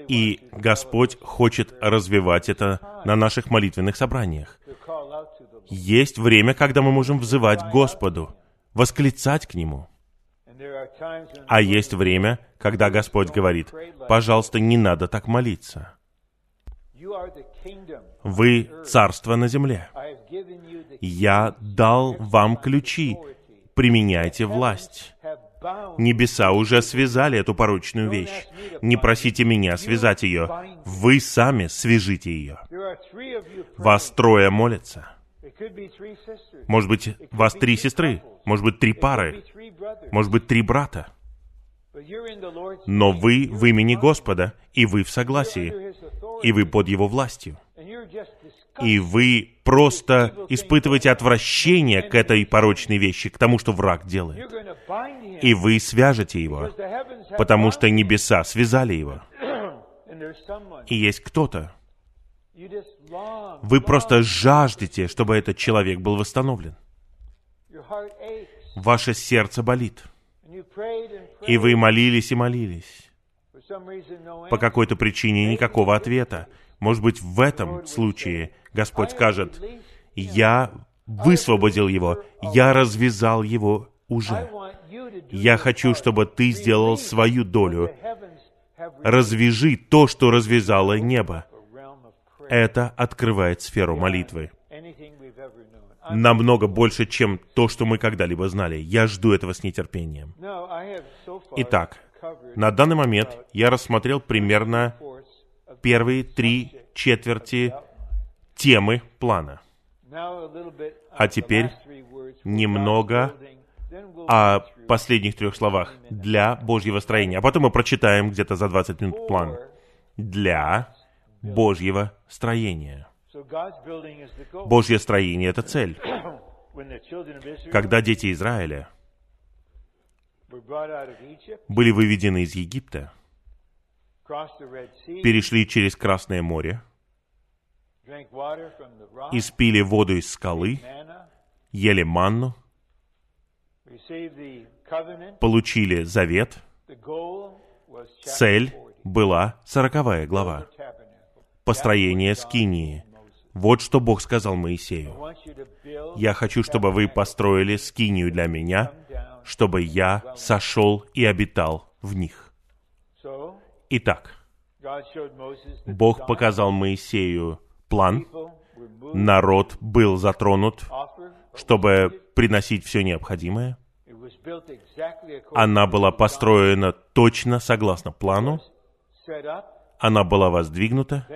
И Господь хочет развивать это на наших молитвенных собраниях. Есть время, когда мы можем взывать к Господу, восклицать к Нему. А есть время, когда Господь говорит: «Пожалуйста, не надо так молиться. Вы царство на земле. Я дал вам ключи. Применяйте власть. Небеса уже связали эту порочную вещь. Не просите меня связать ее. Вы сами свяжите ее». Вас трое молятся. Может быть, вас 3 сестры, может быть, 3 пары, может быть, 3 брата. Но вы в имени Господа, и вы в согласии, и вы под Его властью. И вы просто испытываете отвращение к этой порочной вещи, к тому, что враг делает. И вы свяжете его, потому что небеса связали его. И есть кто-то. Вы просто жаждете, чтобы этот человек был восстановлен. Ваше сердце болит. И вы молились и молились. По какой-то причине никакого ответа. Может быть, в этом случае Господь скажет: «Я высвободил его, я развязал его уже. Я хочу, чтобы ты сделал свою долю. Развяжи то, что развязало небо». Это открывает сферу молитвы. Намного больше, чем то, что мы когда-либо знали. Я жду этого с нетерпением. Итак, на данный момент я рассмотрел примерно первые 3/4 темы плана. А теперь немного о последних 3 словах «для Божьего строения». А потом мы прочитаем где-то за 20 минут план. «Для Божьего строения». Божье строение — это цель. Когда дети Израиля были выведены из Египта, перешли через Красное море, испили воду из скалы, ели манну, получили завет, цель была 40 глава. Построение скинии. Вот что Бог сказал Моисею: «Я хочу, чтобы вы построили скинию для меня, чтобы я сошел и обитал в них». Итак, Бог показал Моисею план. Народ был затронут, чтобы приносить все необходимое. Она была построена точно согласно плану. Она была воздвигнута.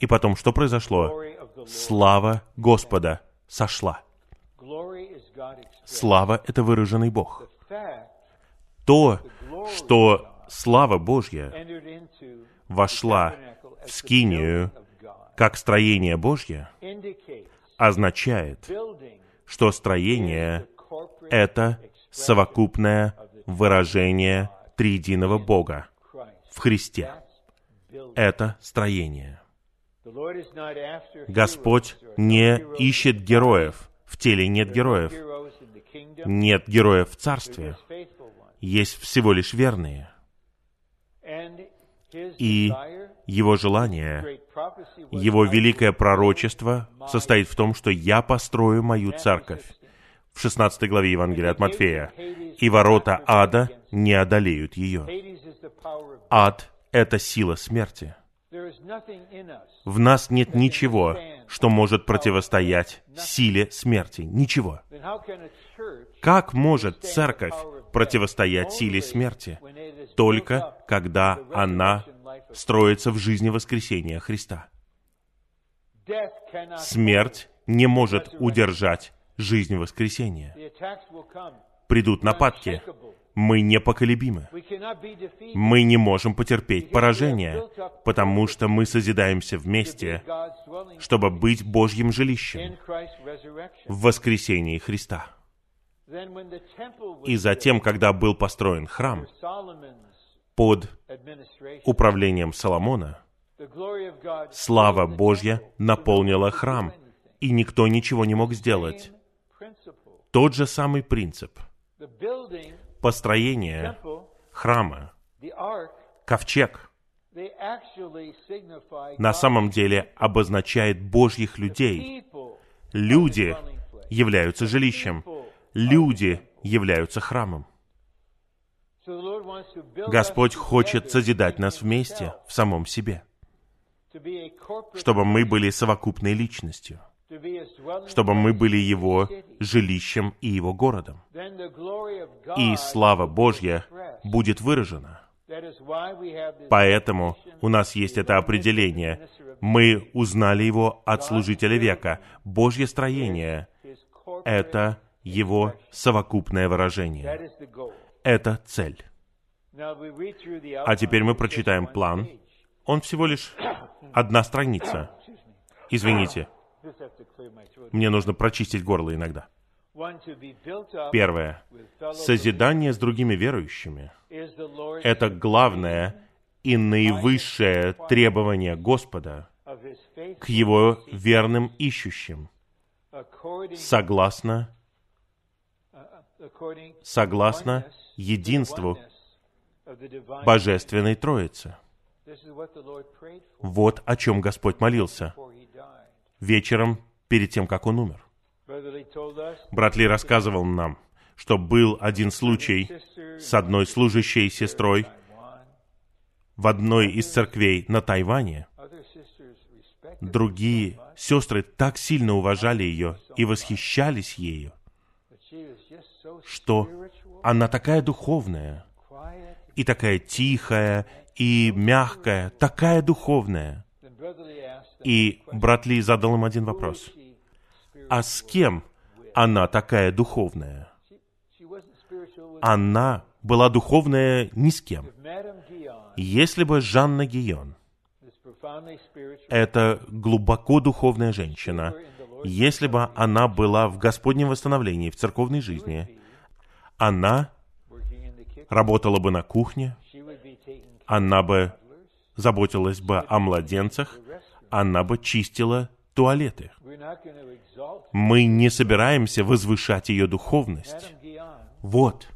И потом, что произошло? Слава Господа сошла. Слава — это выраженный Бог. То, что слава Божья вошла в скинию как строение Божье, означает, что строение — это совокупное выражение триединого Бога в Христе. Это строение. Господь не ищет героев. В теле нет героев. Нет героев в Царстве. Есть всего лишь верные. И его желание, его великое пророчество состоит в том, что «я построю мою церковь» в 16 главе Евангелия от Матфея, и ворота ада не одолеют ее. Ад — это сила смерти. В нас нет ничего, что может противостоять силе смерти. Ничего. Как может церковь противостоять силе смерти? Только когда она строится в жизни воскресения Христа. Смерть не может удержать жизнь воскресения. Придут нападки. Мы непоколебимы. Мы не можем потерпеть поражение, потому что мы созидаемся вместе, чтобы быть Божьим жилищем в воскресении Христа. И затем, когда был построен храм под управлением Соломона, слава Божья наполнила храм, и никто ничего не мог сделать. Тот же самый принцип. Построение храма, ковчег, на самом деле обозначает Божьих людей. Люди являются жилищем, люди являются храмом. Господь хочет созидать нас вместе в самом себе, чтобы мы были совокупной личностью, чтобы мы были Его жилищем и Его городом. И слава Божья будет выражена. Поэтому у нас есть это определение. Мы узнали Его от служителя века. Божье строение — это Его совокупное выражение. Это цель. А теперь мы прочитаем план. Он всего лишь одна страница. Извините. Мне нужно прочистить горло иногда. Первое. Созидание с другими верующими — это главное и наивысшее требование Господа к Его верным ищущим, согласно единству Божественной Троицы. Вот о чем Господь молился вечером, перед тем, как он умер. Брат Ли рассказывал нам, что был один случай с одной служащей сестрой в одной из церквей на Тайване. Другие сестры так сильно уважали ее и восхищались ею, что она такая духовная, и такая тихая, и мягкая, такая духовная. И брат Ли задал им один вопрос. А с кем она такая духовная? Она была духовная ни с кем. Если бы Жанна Гийон, эта глубоко духовная женщина, если бы она была в Господнем восстановлении, в церковной жизни, она работала бы на кухне, она бы заботилась бы о младенцах, она бы чистила туалеты. Мы не собираемся возвышать ее духовность. Вот,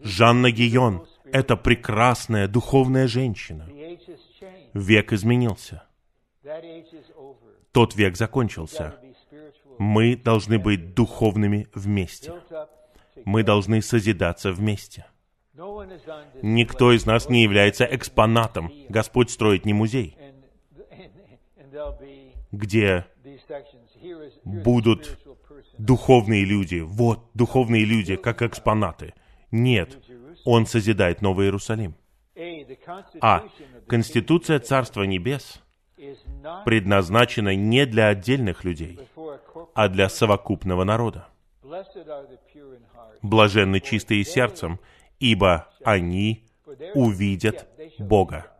Жанна Гийон — это прекрасная духовная женщина. Век изменился. Тот век закончился. Мы должны быть духовными вместе. Мы должны созидаться вместе. Никто из нас не является экспонатом. Господь строит не музей, где будут духовные люди. Вот, духовные люди, как экспонаты. Нет, Он созидает Новый Иерусалим. Конституция Царства Небес предназначена не для отдельных людей, а для совокупного народа. Блаженны чистые сердцем, ибо они увидят Бога.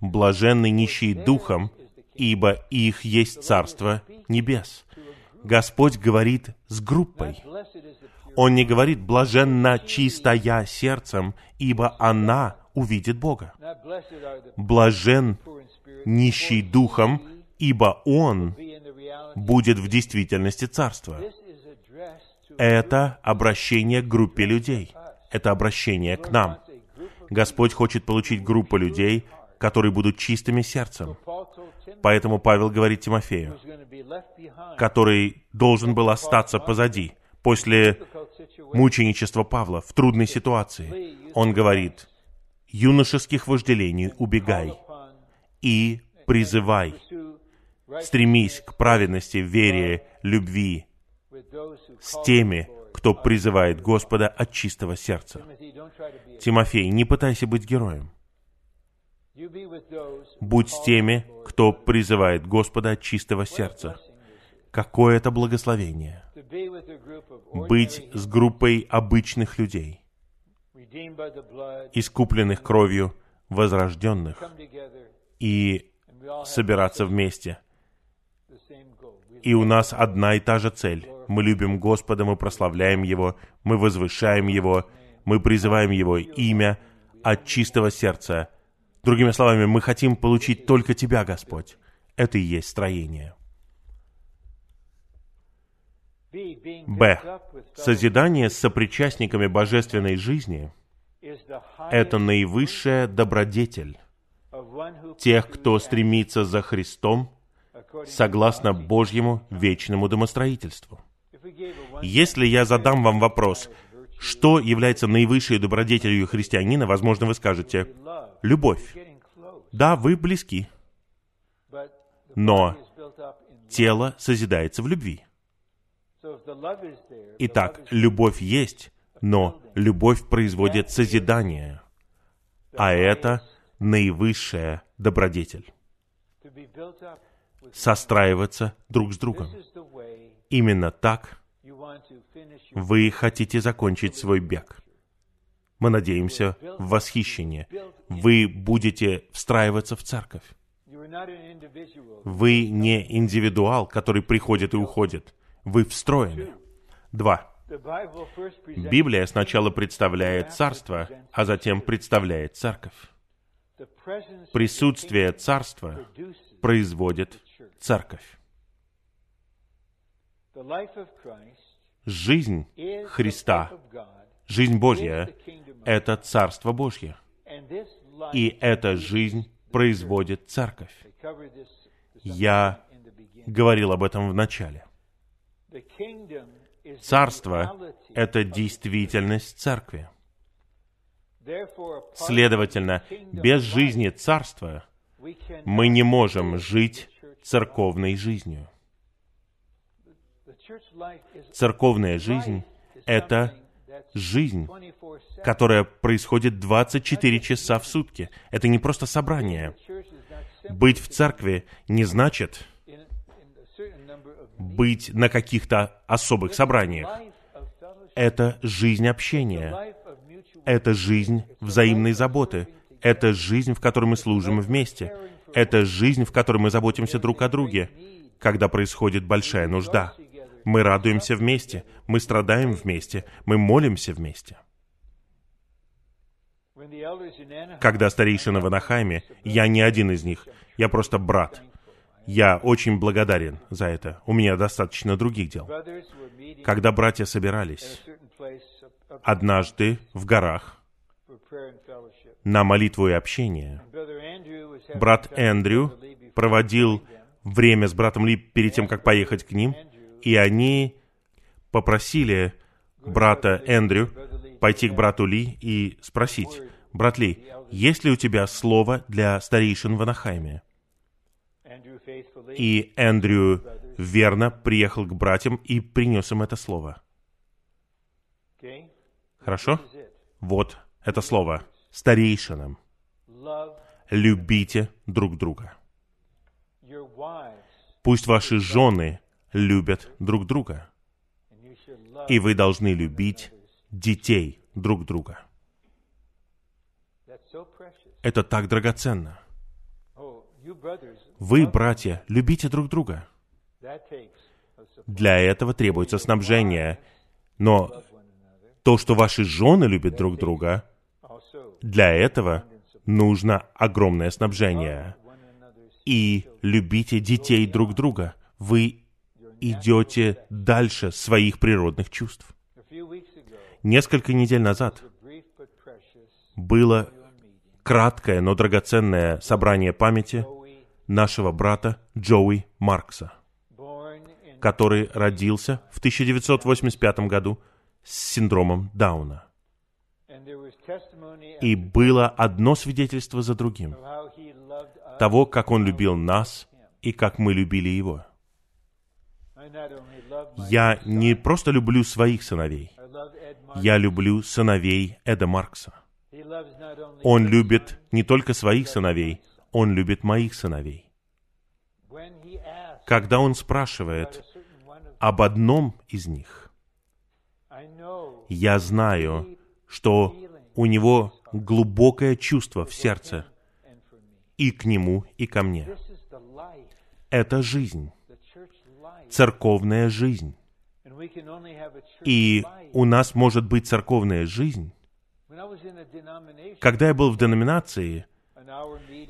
Блаженны нищие духом, ибо их есть Царство Небес. Господь говорит с группой. Он не говорит «блаженна чистая сердцем, ибо она увидит Бога». Блажен нищий духом, ибо он будет в действительности Царства. Это обращение к группе людей. Это обращение к нам. Господь хочет получить группу людей, которые будут чистыми сердцем. Поэтому Павел говорит Тимофею, который должен был остаться позади, после мученичества Павла в трудной ситуации. Он говорит, юношеских вожделений убегай и призывай. Стремись к праведности, вере, любви с теми, кто призывает Господа от чистого сердца. Тимофей, не пытайся быть героем. Будь с теми, кто призывает Господа от чистого сердца. Какое это благословение! Быть с группой обычных людей, искупленных кровью, возрожденных, и собираться вместе. И у нас одна и та же цель. Мы любим Господа, мы прославляем Его, мы возвышаем Его, мы призываем Его имя от чистого сердца. Другими словами, мы хотим получить только Тебя, Господь. Это и есть строение. Б. Созидание с сопричастниками божественной жизни — это наивысшая добродетель тех, кто стремится за Христом согласно Божьему вечному домостроительству. Если я задам вам вопрос, что является наивысшей добродетелью христианина, возможно, вы скажете «любовь». Да, вы близки, но тело созидается в любви. Итак, любовь есть, но любовь производит созидание, а это наивысшая добродетель. Состраиваться друг с другом. Именно так вы хотите закончить свой бег. Мы надеемся в восхищение. Вы будете встраиваться в церковь. Вы не индивидуал, который приходит и уходит. Вы встроены. 2. Библия сначала представляет царство, а затем представляет церковь. Присутствие царства производит церковь. Жизнь Христа, жизнь Божья — это Царство Божье. И эта жизнь производит церковь. Я говорил об этом в начале. Царство — это действительность церкви. Следовательно, без жизни царства мы не можем жить церковной жизнью. Церковная жизнь — это жизнь, которая происходит 24 часа в сутки. Это не просто собрание. Быть в церкви не значит быть на каких-то особых собраниях. Это жизнь общения. Это жизнь взаимной заботы. Это жизнь, в которой мы служим вместе. Это жизнь, в которой мы заботимся друг о друге, когда происходит большая нужда. Мы радуемся вместе, мы страдаем вместе, мы молимся вместе. Когда старейшины в Анахайме, я не один из них, я просто брат. Я очень благодарен за это. У меня достаточно других дел. Когда братья собирались однажды в горах на молитву и общение, брат Эндрю проводил время с братом Ли перед тем, как поехать к ним, и они попросили брата Эндрю пойти к брату Ли и спросить, «Брат Ли, есть ли у тебя слово для старейшин в Анахайме?» И Эндрю верно приехал к братьям и принес им это слово. Хорошо? Вот это слово. Старейшинам. Любите друг друга. Пусть ваши жены любят друг друга. И вы должны любить детей друг друга. Это так драгоценно. Вы, братья, любите друг друга. Для этого требуется снабжение. Но то, что ваши жены любят друг друга, для этого нужно огромное снабжение. И любите детей друг друга. Вы идете дальше своих природных чувств. Несколько недель назад было краткое, но драгоценное собрание памяти нашего брата Джои Маркса, который родился в 1985 году с синдромом Дауна. И было одно свидетельство за другим того, как он любил нас и как мы любили его. Я не просто люблю своих сыновей, я люблю сыновей Эда Маркса. Он любит не только своих сыновей, он любит моих сыновей. Когда он спрашивает об одном из них, я знаю, что у него глубокое чувство в сердце и к нему, и ко мне. Это жизнь, церковная жизнь. И у нас может быть церковная жизнь. Когда я был в деноминации,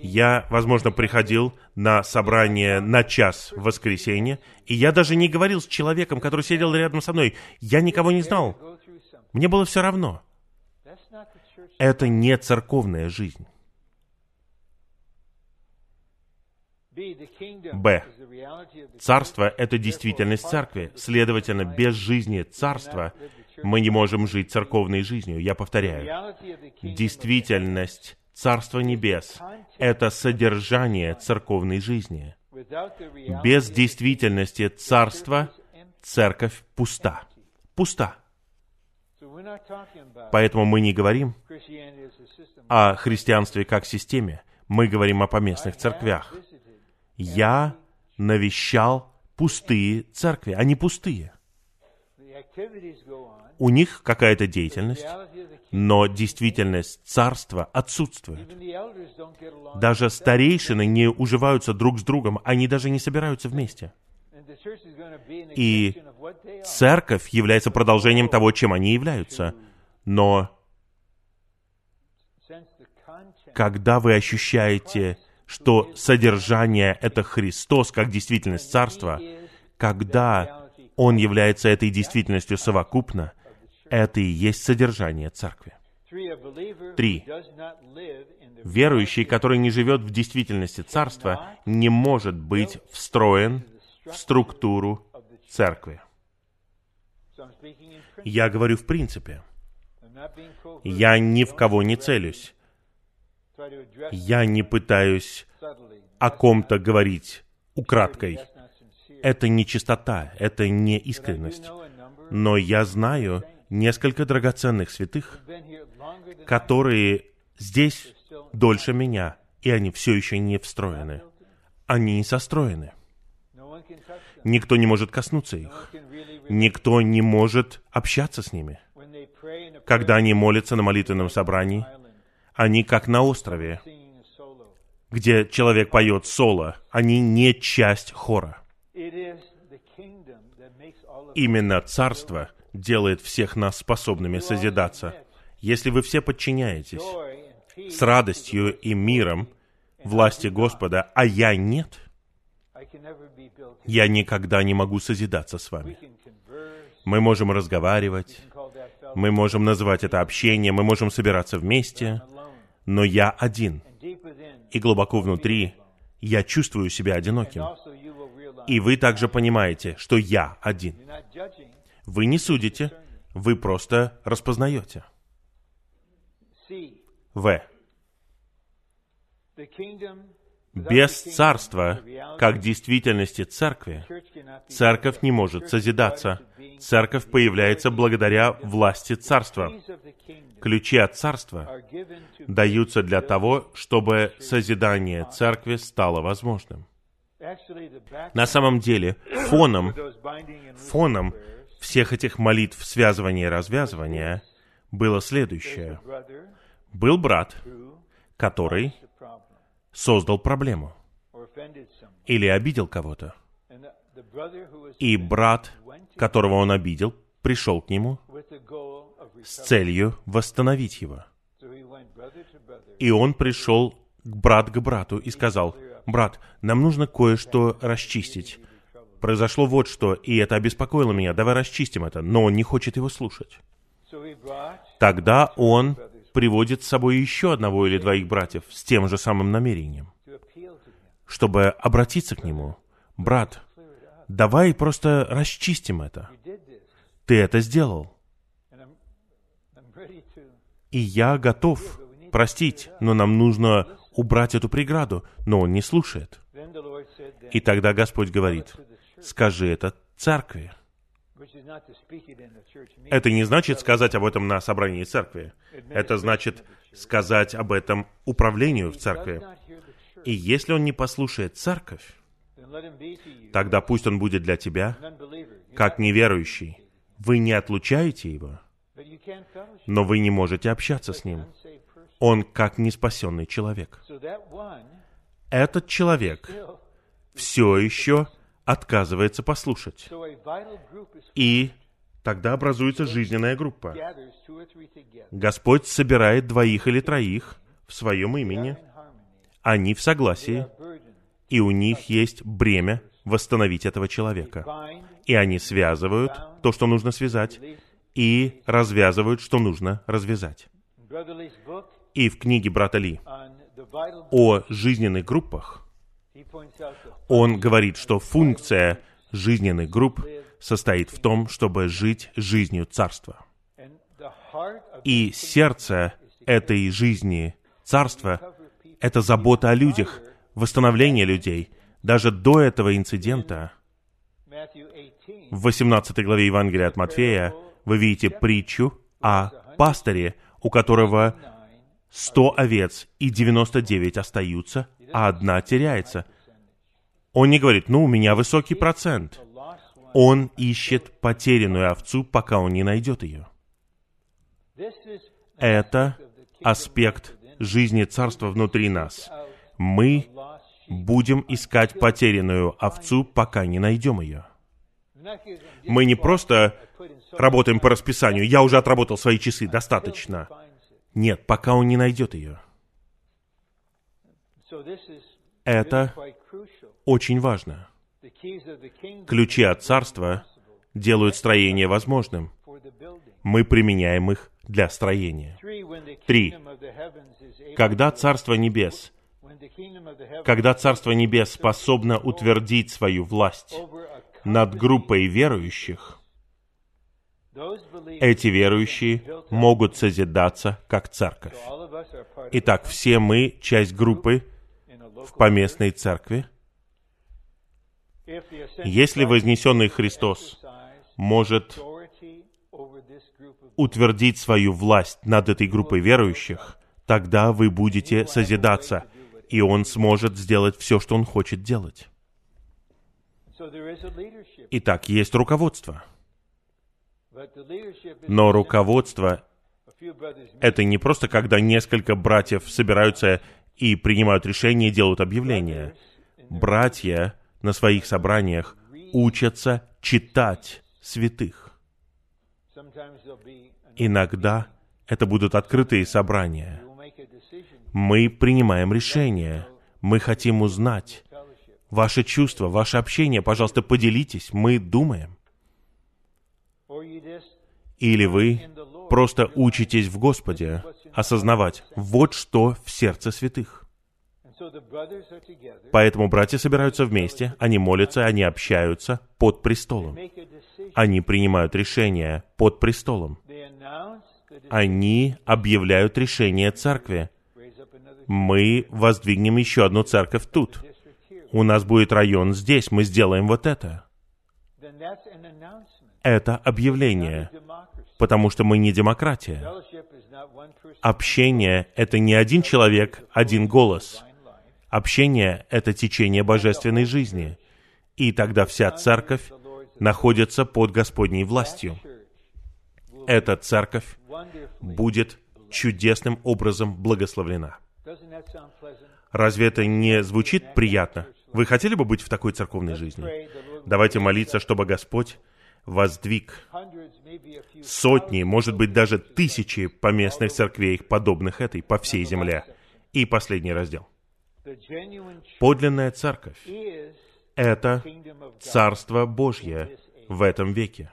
я, возможно, приходил на собрание на час в воскресенье, и я даже не говорил с человеком, который сидел рядом со мной. Я никого не знал. Мне было все равно. Это не церковная жизнь. Б. Царство — это действительность церкви. Следовательно, без жизни царства мы не можем жить церковной жизнью. Я повторяю. Действительность Царства Небес — это содержание церковной жизни. Без действительности царства церковь пуста. Пуста. Поэтому мы не говорим о христианстве как системе. Мы говорим о поместных церквях. Я навещал пустые церкви. Они пустые. У них какая-то деятельность, но действительность царства отсутствует. Даже старейшины не уживаются друг с другом, они даже не собираются вместе. И церковь является продолжением того, чем они являются. Но когда вы ощущаете, что содержание — это Христос, как действительность царства, когда Он является этой действительностью совокупно, это и есть содержание церкви. 3. Верующий, который не живет в действительности царства, не может быть встроен в структуру церкви. Я говорю в принципе. Я ни в кого не целюсь. Я не пытаюсь о ком-то говорить украдкой. Это не чистота, это не искренность. Но я знаю несколько драгоценных святых, которые здесь дольше меня, и они все еще не встроены. Они не состроены. Никто не может коснуться их. Никто не может общаться с ними. Когда они молятся на молитвенном собрании, они как на острове, где человек поет соло, они не часть хора. Именно царство делает всех нас способными созидаться. Если вы все подчиняетесь с радостью и миром власти Господа, а я нет, я никогда не могу созидаться с вами. Мы можем разговаривать, мы можем называть это общение, мы можем собираться вместе, но я один. И глубоко внутри я чувствую себя одиноким. И вы также понимаете, что я один. Вы не судите, вы просто распознаете. В. Без царства, как действительности церкви, церковь не может созидаться. Церковь появляется благодаря власти царства. Ключи от царства даются для того, чтобы созидание церкви стало возможным. На самом деле, фоном всех этих молитв связывания и развязывания было следующее. Был брат, который создал проблему или обидел кого-то. И брат, которого он обидел, пришел к нему с целью восстановить его. И он пришел брат к брату и сказал: «Брат, нам нужно кое-что расчистить. Произошло вот что, и это обеспокоило меня. Давай расчистим это. Но он не хочет его слушать. Тогда он приводит с собой еще одного или двоих братьев с тем же самым намерением, чтобы обратиться к нему. «Брат, давай просто расчистим это. Ты это сделал. И я готов простить, но нам нужно убрать эту преграду». Но он не слушает. И тогда Господь говорит: «Скажи это церкви». Это не значит сказать об этом на собрании церкви. Это значит сказать об этом управлению в церкви. И если он не послушает церковь, тогда пусть он будет для тебя как неверующий. Вы не отлучаете его, но вы не можете общаться с ним. Он как неспасенный человек. Этот человек все еще отказывается послушать. И тогда образуется жизненная группа. Господь собирает двоих или троих в своем имени. Они в согласии, и у них есть бремя восстановить этого человека. И они связывают то, что нужно связать, и развязывают, что нужно развязать. И в книге брата Ли о жизненных группах он говорит, что функция жизненных групп состоит в том, чтобы жить жизнью царства. И сердце этой жизни царства — это забота о людях, восстановление людей. Даже до этого инцидента в 18 главе Евангелия от Матфея вы видите притчу о пастыре, у которого 100 овец и 99 остаются, а одна теряется. Он не говорит: «Ну, у меня высокий процент». Он ищет потерянную овцу, пока он не найдет ее. Это аспект жизни царства внутри нас. Мы будем искать потерянную овцу, пока не найдем ее. Мы не просто работаем по расписанию. «Я уже отработал свои часы, достаточно». Нет, пока он не найдет ее. Это очень важно. Ключи от царства делают строение возможным. Мы применяем их для строения. 3. Когда Царство Небес способно утвердить свою власть над группой верующих, эти верующие могут созидаться как церковь. Итак, все мы часть группы в поместной церкви. Если Вознесенный Христос может утвердить свою власть над этой группой верующих, тогда вы будете созидаться, и Он сможет сделать все, что Он хочет делать. Итак, есть руководство. Но руководство — это не просто когда несколько братьев собираются и принимают решения, и делают объявления. Братья на своих собраниях учатся читать святых. Иногда это будут открытые собрания. Мы принимаем решения. Мы хотим узнать ваши чувства, ваше общение. Пожалуйста, поделитесь. Мы думаем. Или вы просто учитесь в Господе осознавать вот что в сердце святых. Поэтому братья собираются вместе, они молятся, они общаются под престолом. Они принимают решения под престолом. Они объявляют решение церкви. Мы воздвигнем еще одну церковь тут. У нас будет район здесь, мы сделаем вот это. Это объявление, потому что мы не демократия. Общение — это не один человек, один голос. Общение — это течение божественной жизни. И тогда вся церковь находится под Господней властью. Эта церковь будет чудесным образом благословлена. Разве это не звучит приятно? Вы хотели бы быть в такой церковной жизни? Давайте молиться, чтобы Господь воздвиг сотни, может быть, даже тысячи поместных церквей, подобных этой, по всей земле. И последний раздел. Подлинная церковь это Царство Божье в этом веке.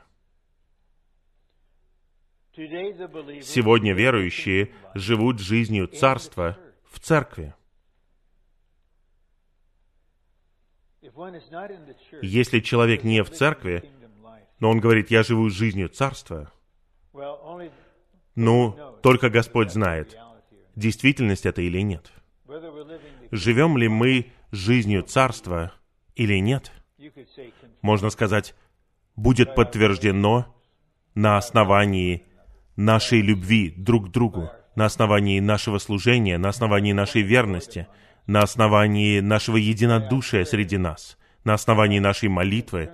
Сегодня верующие живут жизнью Царства в Церкви. Если человек не в Церкви, но он говорит, я живу жизнью Царства, ну, только Господь знает, действительность это или нет. Живем ли мы жизнью Царства или нет? Можно сказать, будет подтверждено на основании нашей любви друг к другу, на основании нашего служения, на основании нашей верности, на основании нашего единодушия среди нас, на основании нашей молитвы,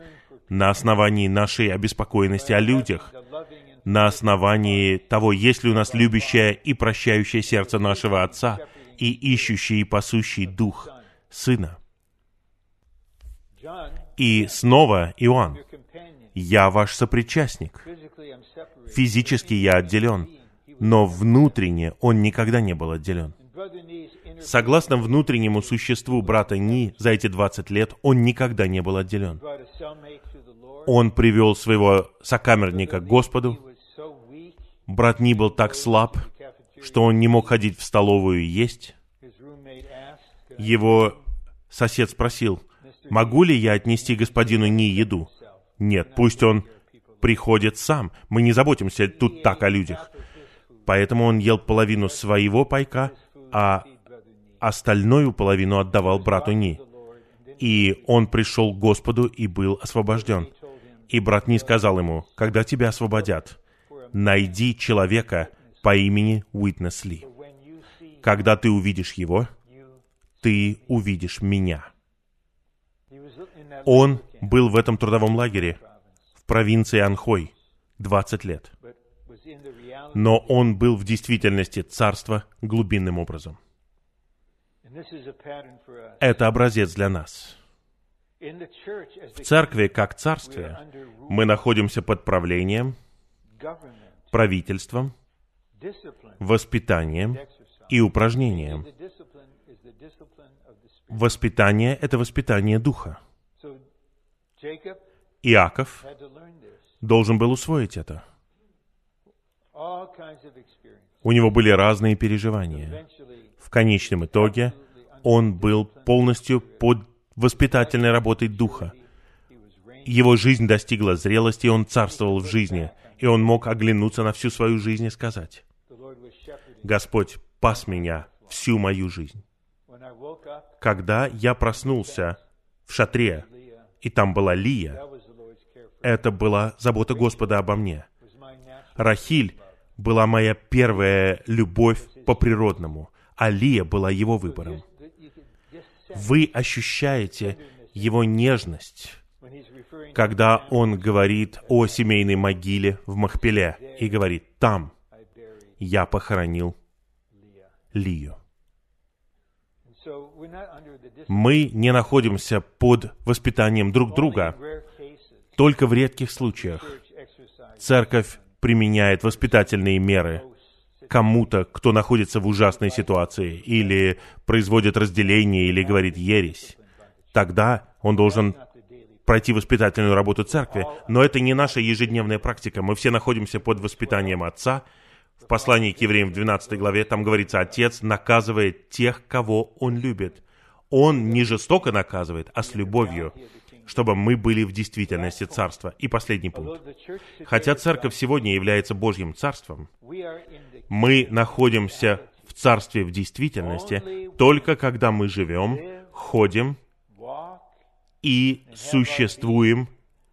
на основании нашей обеспокоенности о людях, на основании того, есть ли у нас любящее и прощающее сердце нашего Отца и ищущий и пасущий Дух Сына. И снова Иоанн. «Я ваш сопричастник. Физически я отделен, но внутренне он никогда не был отделен». Согласно внутреннему существу брата Ни, за эти 20 лет он никогда не был отделен. Он привел своего сокамерника к Господу. Брат Ни был так слаб, что он не мог ходить в столовую и есть. Его сосед спросил, «Могу ли я отнести господину Ни еду?» «Нет, пусть он приходит сам. Мы не заботимся тут так о людях». Поэтому он ел половину своего пайка, а остальную половину отдавал брату Ни. И он пришел к Господу и был освобожден. И брат Ни сказал ему, «Когда тебя освободят, найди человека по имени Уитнес Ли. Когда ты увидишь его, ты увидишь меня». Он был в этом трудовом лагере в провинции Анхой 20 лет. Но он был в действительности царства глубинным образом. Это образец для нас. В церкви, как царстве, мы находимся под правлением, правительством, воспитанием и упражнением. Воспитание — это воспитание духа. Иаков должен был усвоить это. У него были разные переживания. В конечном итоге он был полностью под воспитательной работой духа. Его жизнь достигла зрелости, и он царствовал в жизни, и он мог оглянуться на всю свою жизнь и сказать, «Господь пас меня всю мою жизнь». Когда я проснулся в шатре, и там была Лия, это была забота Господа обо мне. Рахиль была моя первая любовь по-природному, а Лия была его выбором. Вы ощущаете его нежность, когда он говорит о семейной могиле в Махпеле и говорит, «Там я похоронил Лию». Мы не находимся под воспитанием друг друга. Только в редких случаях церковь применяет воспитательные меры кому-то, кто находится в ужасной ситуации, или производит разделение, или говорит ересь. Тогда он должен пройти воспитательную работу церкви. Но это не наша ежедневная практика. Мы все находимся под воспитанием Отца. В послании к евреям в 12 главе там говорится, «Отец наказывает тех, кого Он любит». Он не жестоко наказывает, а с любовью, чтобы мы были в действительности Царства. И последний пункт. Хотя Церковь сегодня является Божьим Царством, мы находимся в Царстве в действительности только когда мы живем, ходим и существуем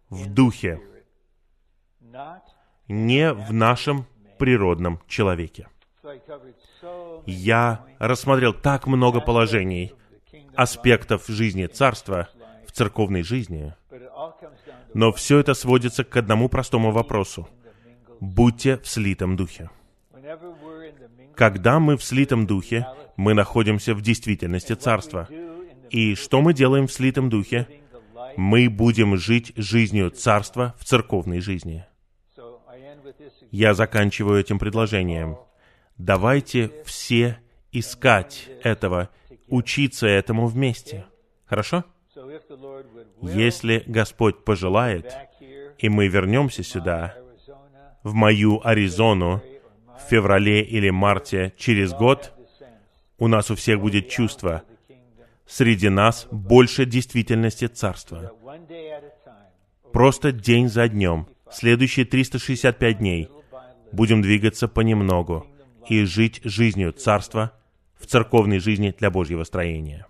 в Духе, не в нашем природном человеке. Я рассмотрел так много положений, аспектов жизни царства в церковной жизни, но все это сводится к одному простому вопросу. Будьте в слитом духе. Когда мы в слитом духе, мы находимся в действительности царства. И что мы делаем в слитом духе? Мы будем жить жизнью царства в церковной жизни. Я заканчиваю этим предложением. Давайте все искать этого, учиться этому вместе. Хорошо? Если Господь пожелает, и мы вернемся сюда, в мою Аризону, в феврале или марте через год, у нас у всех будет чувство, среди нас больше действительности Царства. Просто день за днем, следующие 365 дней, будем двигаться понемногу и жить жизнью Царства в церковной жизни для Божьего строения.